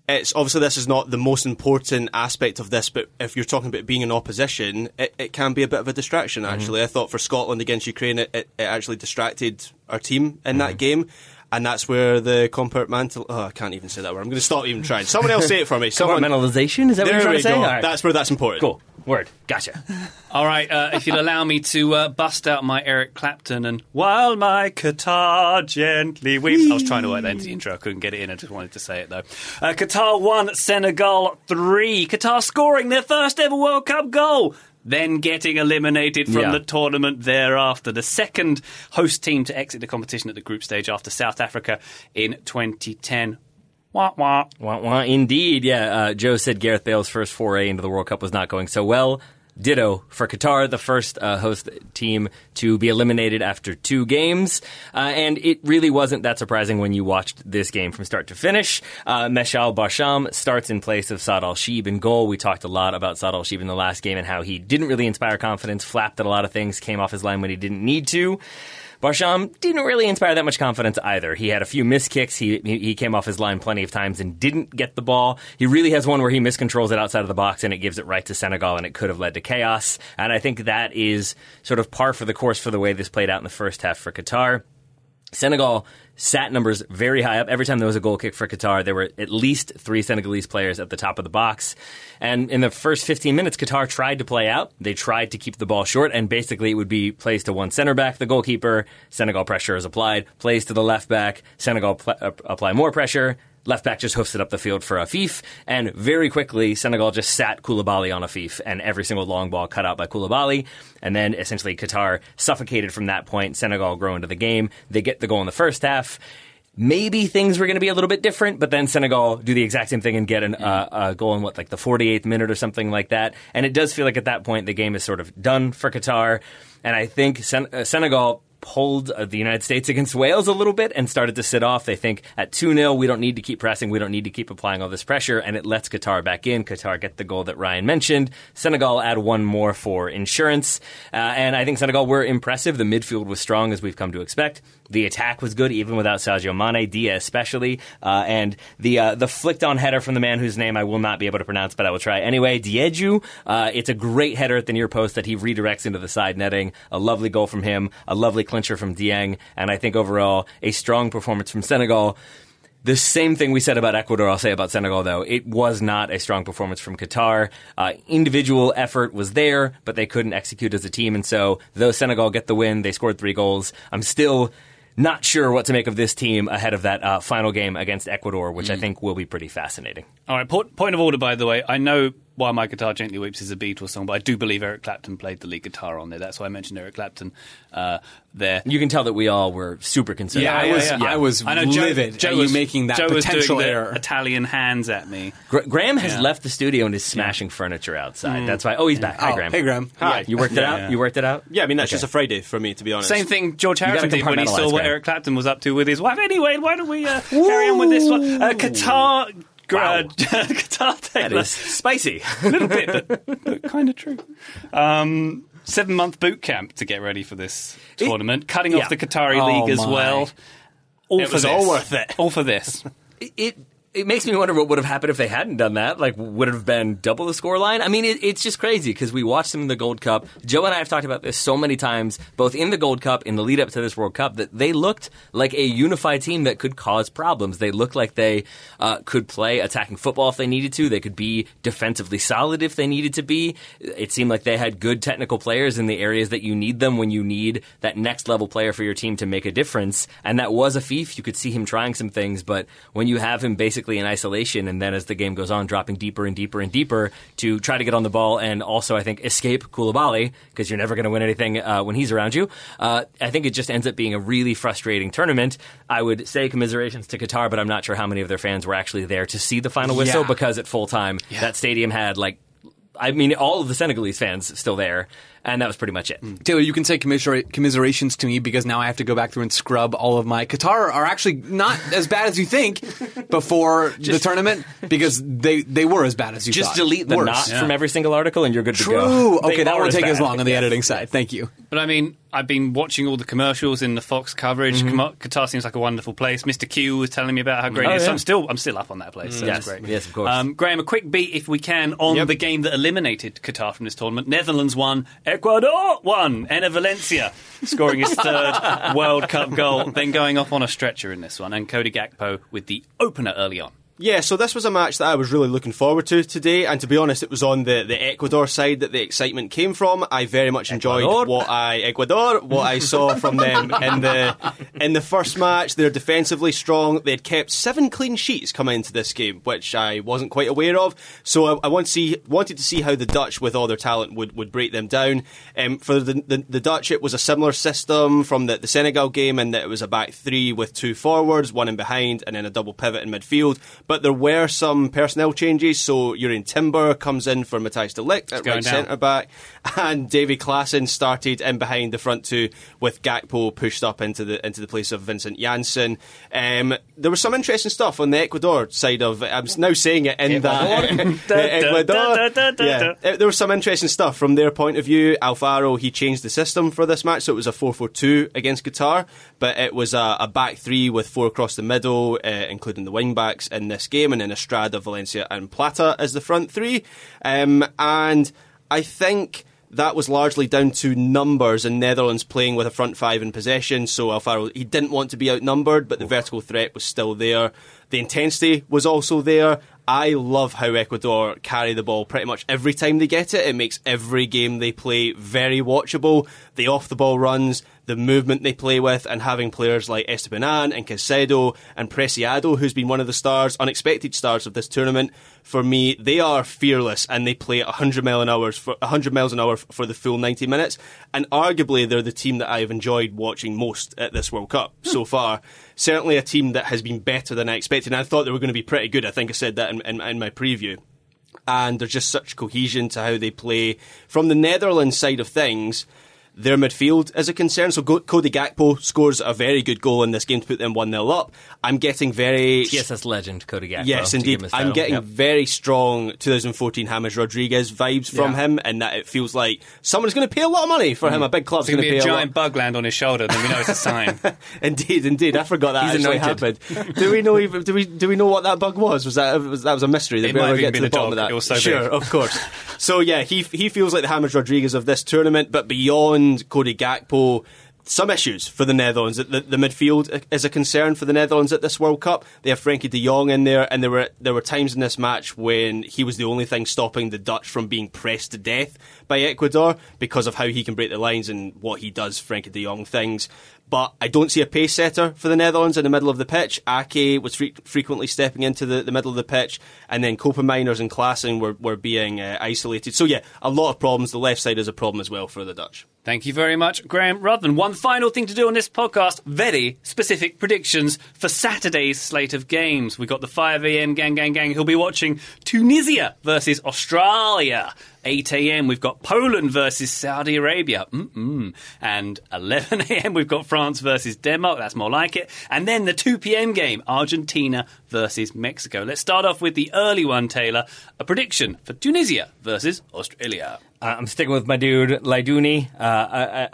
it's obviously this is not the most important aspect of this. But if you're talking about being in opposition, it, it can be a bit of a distraction. Actually, mm. I thought for Scotland against Ukraine, it, it, it actually distracted our team in mm. that game. And that's where the compartmental... Oh, I can't even say that word. I'm going to stop even trying. Someone else say it for me. Someone... Compartmentalization? Is that what there you're trying to say? Right. That's where that's important. Cool. Word. Gotcha. All right. Uh, if you'll allow me to uh, bust out my Eric Clapton and... While my Qatar gently weeps... I was trying to work that into the intro. I couldn't get it in. I just wanted to say it, though. Uh, Qatar one, Senegal three. Qatar scoring their first ever World Cup goal. Then getting eliminated from yeah. the tournament thereafter. The second host team to exit the competition at the group stage after South Africa in twenty ten. Wah, wah. Wah, wah. Indeed, yeah. Uh, Joe said Gareth Bale's first foray into the World Cup was not going so well. Ditto for Qatar, the first uh, host team to be eliminated after two games. Uh, and it really wasn't that surprising when you watched this game from start to finish. Uh, Meshal Barsham starts in place of Saad Al-Sheeb in goal. We talked a lot about Saad Al-Sheeb in the last game and how he didn't really inspire confidence, flapped at a lot of things, came off his line when he didn't need to. Barsham didn't really inspire that much confidence either. He had a few missed kicks. He, he he came off his line plenty of times and didn't get the ball. He really has one where he miscontrols it outside of the box and it gives it right to Senegal and it could have led to chaos. And I think that is sort of par for the course for the way this played out in the first half for Qatar. Senegal sat numbers very high up. Every time there was a goal kick for Qatar, there were at least three Senegalese players at the top of the box. And in the first fifteen minutes, Qatar tried to play out. They tried to keep the ball short, and basically it would be plays to one center back, the goalkeeper. Senegal pressure is applied. Plays to the left back. Senegal pl- apply more pressure. Left back just hoofs it up the field for Afif, and very quickly Senegal just sat Koulibaly on Afif, and every single long ball cut out by Koulibaly, and then essentially Qatar suffocated from that point. Senegal grow into the game. They get the goal in the first half. Maybe things were going to be a little bit different, but then Senegal do the exact same thing and get an, uh, a goal in, what, like the forty-eighth minute or something like that. And it does feel like at that point the game is sort of done for Qatar, and I think Sen- uh, Senegal... pulled the United States against Wales a little bit and started to sit off. They think at two nil, we don't need to keep pressing. We don't need to keep applying all this pressure. And it lets Qatar back in. Qatar get the goal that Ryan mentioned. Senegal add one more for insurance. Uh, and I think Senegal were impressive. The midfield was strong, as we've come to expect. The attack was good, even without Sadio Mane, Dia especially. Uh, and the uh, the flicked-on header from the man whose name I will not be able to pronounce, but I will try anyway, Diédju. Uh, it's a great header at the near post that he redirects into the side netting. A lovely goal from him, a lovely clincher from Dieng, and I think overall a strong performance from Senegal. The same thing we said about Ecuador, I'll say about Senegal, though. It was not a strong performance from Qatar. Uh, individual effort was there, but they couldn't execute as a team. And so, though Senegal get the win, they scored three goals. I'm still... not sure what to make of this team ahead of that uh, final game against Ecuador, which mm. I think will be pretty fascinating. All right, point of order, by the way. I know While My Guitar Gently Weeps is a Beatles song, but I do believe Eric Clapton played the lead guitar on there. That's why I mentioned Eric Clapton uh, there. You can tell that we all were super concerned. Yeah, I was, yeah, yeah. I was I know, livid Joe, Joe at was, you making that Joe potential was doing error. The Italian hands at me. Gra- Graham has yeah. left the studio and is smashing yeah. furniture outside. Mm. That's why. Oh, he's yeah. back. Hi, oh, Graham. Hey, Graham. Hi. Yeah. You worked it yeah, out? Yeah. You worked it out? Yeah, I mean, that's okay. Just a Friday for me, to be honest. Same thing George Harrison did when he saw what Graham. Eric Clapton was up to with his wife. Anyway, why don't we uh, carry on with this one? Uh, Qatar... Wow. Guitar that is spicy. A little bit, but, but kind of true. Um, seven-month boot camp to get ready for this tournament. It, Cutting yeah. off the Qatari oh League as my. well. All it for was this. all worth it. All for this. It, it it makes me wonder what would have happened if they hadn't done that. Like, would it have been double the scoreline? I mean, it, it's just crazy because we watched them in the Gold Cup. Joe and I have talked about this so many times, both in the Gold Cup, in the lead-up to this World Cup, that they looked like a unified team that could cause problems. They looked like they uh, could play attacking football if they needed to. They could be defensively solid if they needed to be. It seemed like they had good technical players in the areas that you need them when you need that next-level player for your team to make a difference. And that was Afif. You could see him trying some things, but when you have him basically basically in isolation, and then as the game goes on, dropping deeper and deeper and deeper to try to get on the ball and also, I think, escape Koulibaly, because you're never going to win anything uh, when he's around you. Uh, I think it just ends up being a really frustrating tournament. I would say commiserations to Qatar, but I'm not sure how many of their fans were actually there to see the final whistle, yeah. because at full time, yeah. that stadium had, like, I mean, all of the Senegalese fans still there, and that was pretty much it. Mm. Taylor, you can say commiser- commiserations to me because now I have to go back through and scrub all of my... Qatar are actually not as bad as you think before just, the tournament, because they, they were as bad as you just thought. Just delete the Worse. not yeah. from every single article, and you're good True. to go. True. Okay, that won't take as long on the yes. editing side. Thank you. But I mean, I've been watching all the commercials in the Fox coverage. Mm-hmm. Qatar seems like a wonderful place. Mister Q was telling me about how great oh, it is. Yeah. So I'm still I'm still up on that place. Mm. So yes. That's great. Yes, of course. Um, Graham, a quick beat, if we can, on yep. the game that eliminated Qatar from this tournament. Netherlands won, Ecuador won. Enner Valencia scoring his third World Cup goal, then going off on a stretcher in this one. And Cody Gakpo with the opener early on. Yeah, so this was a match that I was really looking forward to today, and to be honest, it was on the, the Ecuador side that the excitement came from. I very much enjoyed Ecuador. what I Ecuador, what I saw from them in the in the first match. They're defensively strong. They'd kept seven clean sheets coming into this game, which I wasn't quite aware of. So I, I want to see, wanted to see how the Dutch, with all their talent, would, would break them down. Um, for the, the the Dutch, it was a similar system from the, the Senegal game, in that it was a back three with two forwards, one in behind, and then a double pivot in midfield. But there were some personnel changes, so Jurrien Timber comes in for Matthijs de Ligt at right centre-back, and Davy Klaassen started in behind the front two, with Gakpo pushed up into the into the place of Vincent Janssen. Um, there was some interesting stuff on the Ecuador side of it. I'm now saying it in that Ecuador. There was some interesting stuff from their point of view. Alfaro, he changed the system for this match, so it was a four four two against Qatar, but it was a, a back three with four across the middle, uh, including the wing-backs, and this game, and then Estrada, Valencia and Plata as the front three, um, and I think that was largely down to numbers and Netherlands playing with a front five in possession. So Alfaro, he didn't want to be outnumbered, but the vertical threat was still there. The intensity was also there. I love how Ecuador carry the ball pretty much every time they get it. It makes every game they play very watchable. The off-the-ball runs, the movement they play with, and having players like Estebanan and Caicedo and Preciado, who's been one of the stars, unexpected stars of this tournament, for me, they are fearless, and they play at one hundred miles an hour for, one hundred miles an hour for the full ninety minutes. And arguably, they're the team that I've enjoyed watching most at this World Cup so far. Certainly a team that has been better than I expected. And I thought they were going to be pretty good. I think I said that in, in, in my preview. And there's just such cohesion to how they play. From the Netherlands side of things, their midfield is a concern. So Cody Gakpo scores a very good goal in this game to put them one nil up. I'm getting very... T S S legend, Cody Gakpo. Yes, indeed. I'm getting yep. very strong twenty fourteen James Rodriguez vibes from yeah. him, and that it feels like someone's going to pay a lot of money for mm. him. A big club's going to pay a lot. There's going to be a giant bug land on his shoulder, then we know it's a sign. Indeed, indeed. I forgot that He's actually anointed. happened. Do we know even, do we, do we know what that bug was? Was that, was, that was a mystery. That it we might have get been to the bottom dog. Of that. It was so sure, big. Of course. So yeah, he, he feels like the James Rodriguez of this tournament, but beyond Cody Gakpo, some issues for the Netherlands. The, the midfield is a concern for the Netherlands at this World Cup. They have Frenkie de Jong in there, and there were there were times in this match when he was the only thing stopping the Dutch from being pressed to death by Ecuador because of how he can break the lines and what he does, Frenkie de Jong things. But I don't see a pace setter for the Netherlands in the middle of the pitch. Ake was fre- frequently stepping into the, the middle of the pitch, and then Koopmeiners and Klaassen were, were being uh, isolated. So yeah, a lot of problems. The left side is a problem as well for the Dutch. Thank you very much, Graham Ruthven. One final thing to do on this podcast, very specific predictions for Saturday's slate of games. We've got the five a.m. gang, gang, gang. He'll be watching Tunisia versus Australia. eight a.m. we've got Poland versus Saudi Arabia. Mm-mm. And eleven a.m. we've got France versus Denmark. That's more like it. And then the two p.m. game, Argentina versus Mexico. Let's start off with the early one, Taylor. A prediction for Tunisia versus Australia. Uh, I'm sticking with my dude, Laiduni. Uh,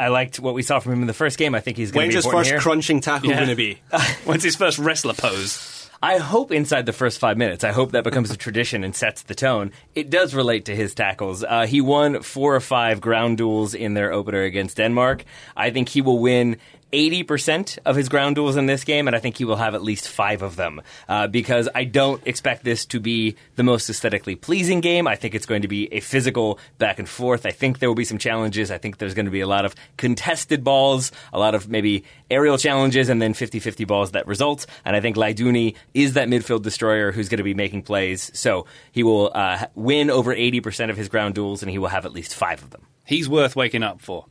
I, I liked what we saw from him in the first game. I think he's going to be important here. When's his first crunching tackle yeah. going to be? When's his first wrestler pose? I hope inside the first five minutes. I hope that becomes a tradition and sets the tone. It does relate to his tackles. Uh, he won four or five ground duels in their opener against Denmark. I think he will win eighty percent of his ground duels in this game, and I think he will have at least five of them, uh, because I don't expect this to be the most aesthetically pleasing game. I think it's going to be a physical back and forth. I think there will be some challenges. I think there's going to be a lot of contested balls, a lot of maybe aerial challenges, and then fifty-fifty balls that result. And I think Laidouni is that midfield destroyer who's going to be making plays. So he will uh, win over eighty percent of his ground duels, and he will have at least five of them. He's worth waking up for.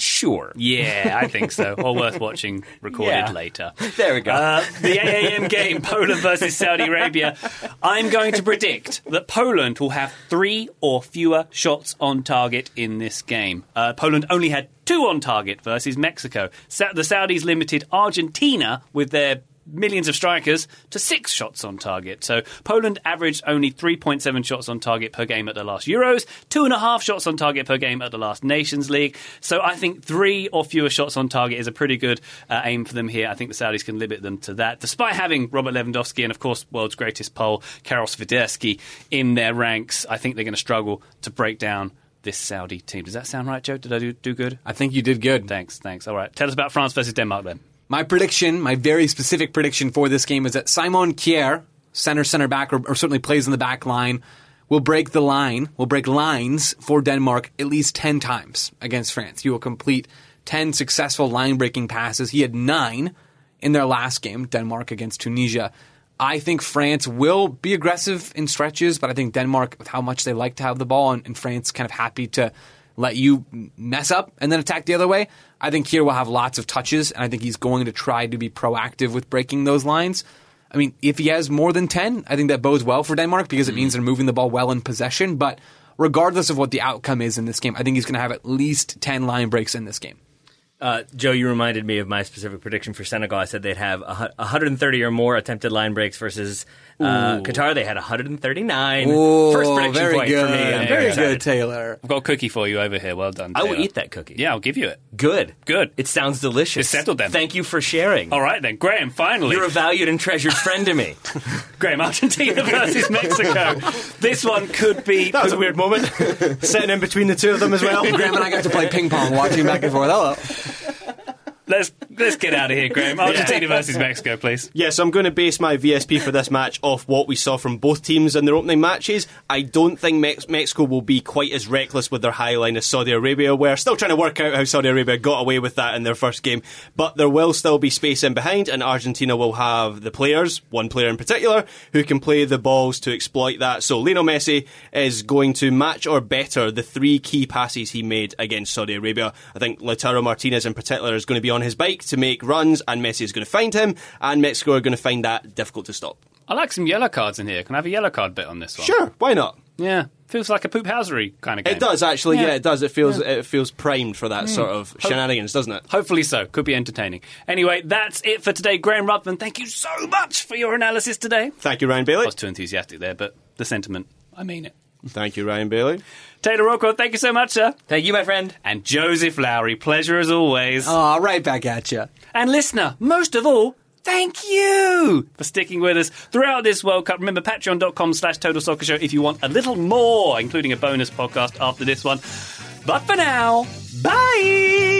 Sure. Yeah, I think so. Or worth watching recorded yeah. later. There we go. Uh, the eight a.m. game, Poland versus Saudi Arabia. I'm going to predict that Poland will have three or fewer shots on target in this game. Uh, Poland only had two on target versus Mexico. Sa- the Saudis limited Argentina with their millions of strikers to six shots on target. So Poland averaged only three point seven shots on target per game at the last Euros, two and a half shots on target per game at the last Nations League. So I think three or fewer shots on target is a pretty good uh, aim for them here. I think the Saudis can limit them to that, despite having Robert Lewandowski and, of course, world's greatest Pole, Karol Swiderski, in their ranks. I think they're going to struggle to break down this Saudi team. Does that sound right, Joe? Did I do, do good? I think you did good. Thanks, thanks. All right. Tell us about France versus Denmark, then. My prediction, my very specific prediction for this game is that Simon Kjær, center, center back, or, or certainly plays in the back line, will break the line, will break lines for Denmark at least ten times against France. He will complete ten successful line-breaking passes. He had nine in their last game, Denmark against Tunisia. I think France will be aggressive in stretches, but I think Denmark, with how much they like to have the ball, and, and France kind of happy to let you mess up and then attack the other way. I think Kjær will have lots of touches, and I think he's going to try to be proactive with breaking those lines. I mean, if he has more than ten, I think that bodes well for Denmark because it means they're moving the ball well in possession. But regardless of what the outcome is in this game, I think he's going to have at least ten line breaks in this game. Uh, Joe, you reminded me of my specific prediction for Senegal. I said they'd have one hundred thirty or more attempted line breaks versus uh, Qatar. They had one hundred thirty-nine. Ooh, first prediction very point good. for me. I'm very very good, Taylor. I've got a cookie for you over here. Well done, Taylor. I will eat that cookie. Yeah, I'll give you it. Good. Good. It sounds delicious. It's settled then. Thank you for sharing. All right then. Graham, finally. You're a valued and treasured friend to me. Graham, Argentina versus Mexico. This one could be... That was a weird moment. Sitting in between the two of them as well. Graham and I got to play ping pong, watching back and forth. Hello. Let's let's get out of here, Graham. Argentina yeah. versus Mexico, please. Yeah, so I'm going to base my V S P for this match off what we saw from both teams in their opening matches. I don't think Mex- Mexico will be quite as reckless with their high line as Saudi Arabia were. Still trying to work out how Saudi Arabia got away with that in their first game. But there will still be space in behind, and Argentina will have the players, one player in particular, who can play the balls to exploit that. So Lionel Messi is going to match or better the three key passes he made against Saudi Arabia. I think Lautaro Martinez in particular is going to be on his bike to make runs, and Messi is going to find him, and Mexico are going to find that difficult to stop. I like some yellow cards in here. Can I have a yellow card bit on this one? Sure, why not? Yeah, feels like a poophousery kind of game. It does, actually. Yeah, yeah it does. It feels yeah. it feels primed for that mm. sort of shenanigans, doesn't it? Hopefully so. Could be entertaining. Anyway, that's it for today. Graham Ruthven, thank you so much for your analysis today. Thank you, Ryan Bailey. I was too enthusiastic there, but the sentiment, I mean it. Thank you, Ryan Bailey. Taylor Rockwell, thank you so much, sir. Thank you, my friend. And Joseph Lowry, pleasure as always. Oh, right back at you. And listener, most of all, thank you for sticking with us throughout this World Cup. Remember, patreon.com slash Total Soccer Show if you want a little more, including a bonus podcast after this one. But for now, bye!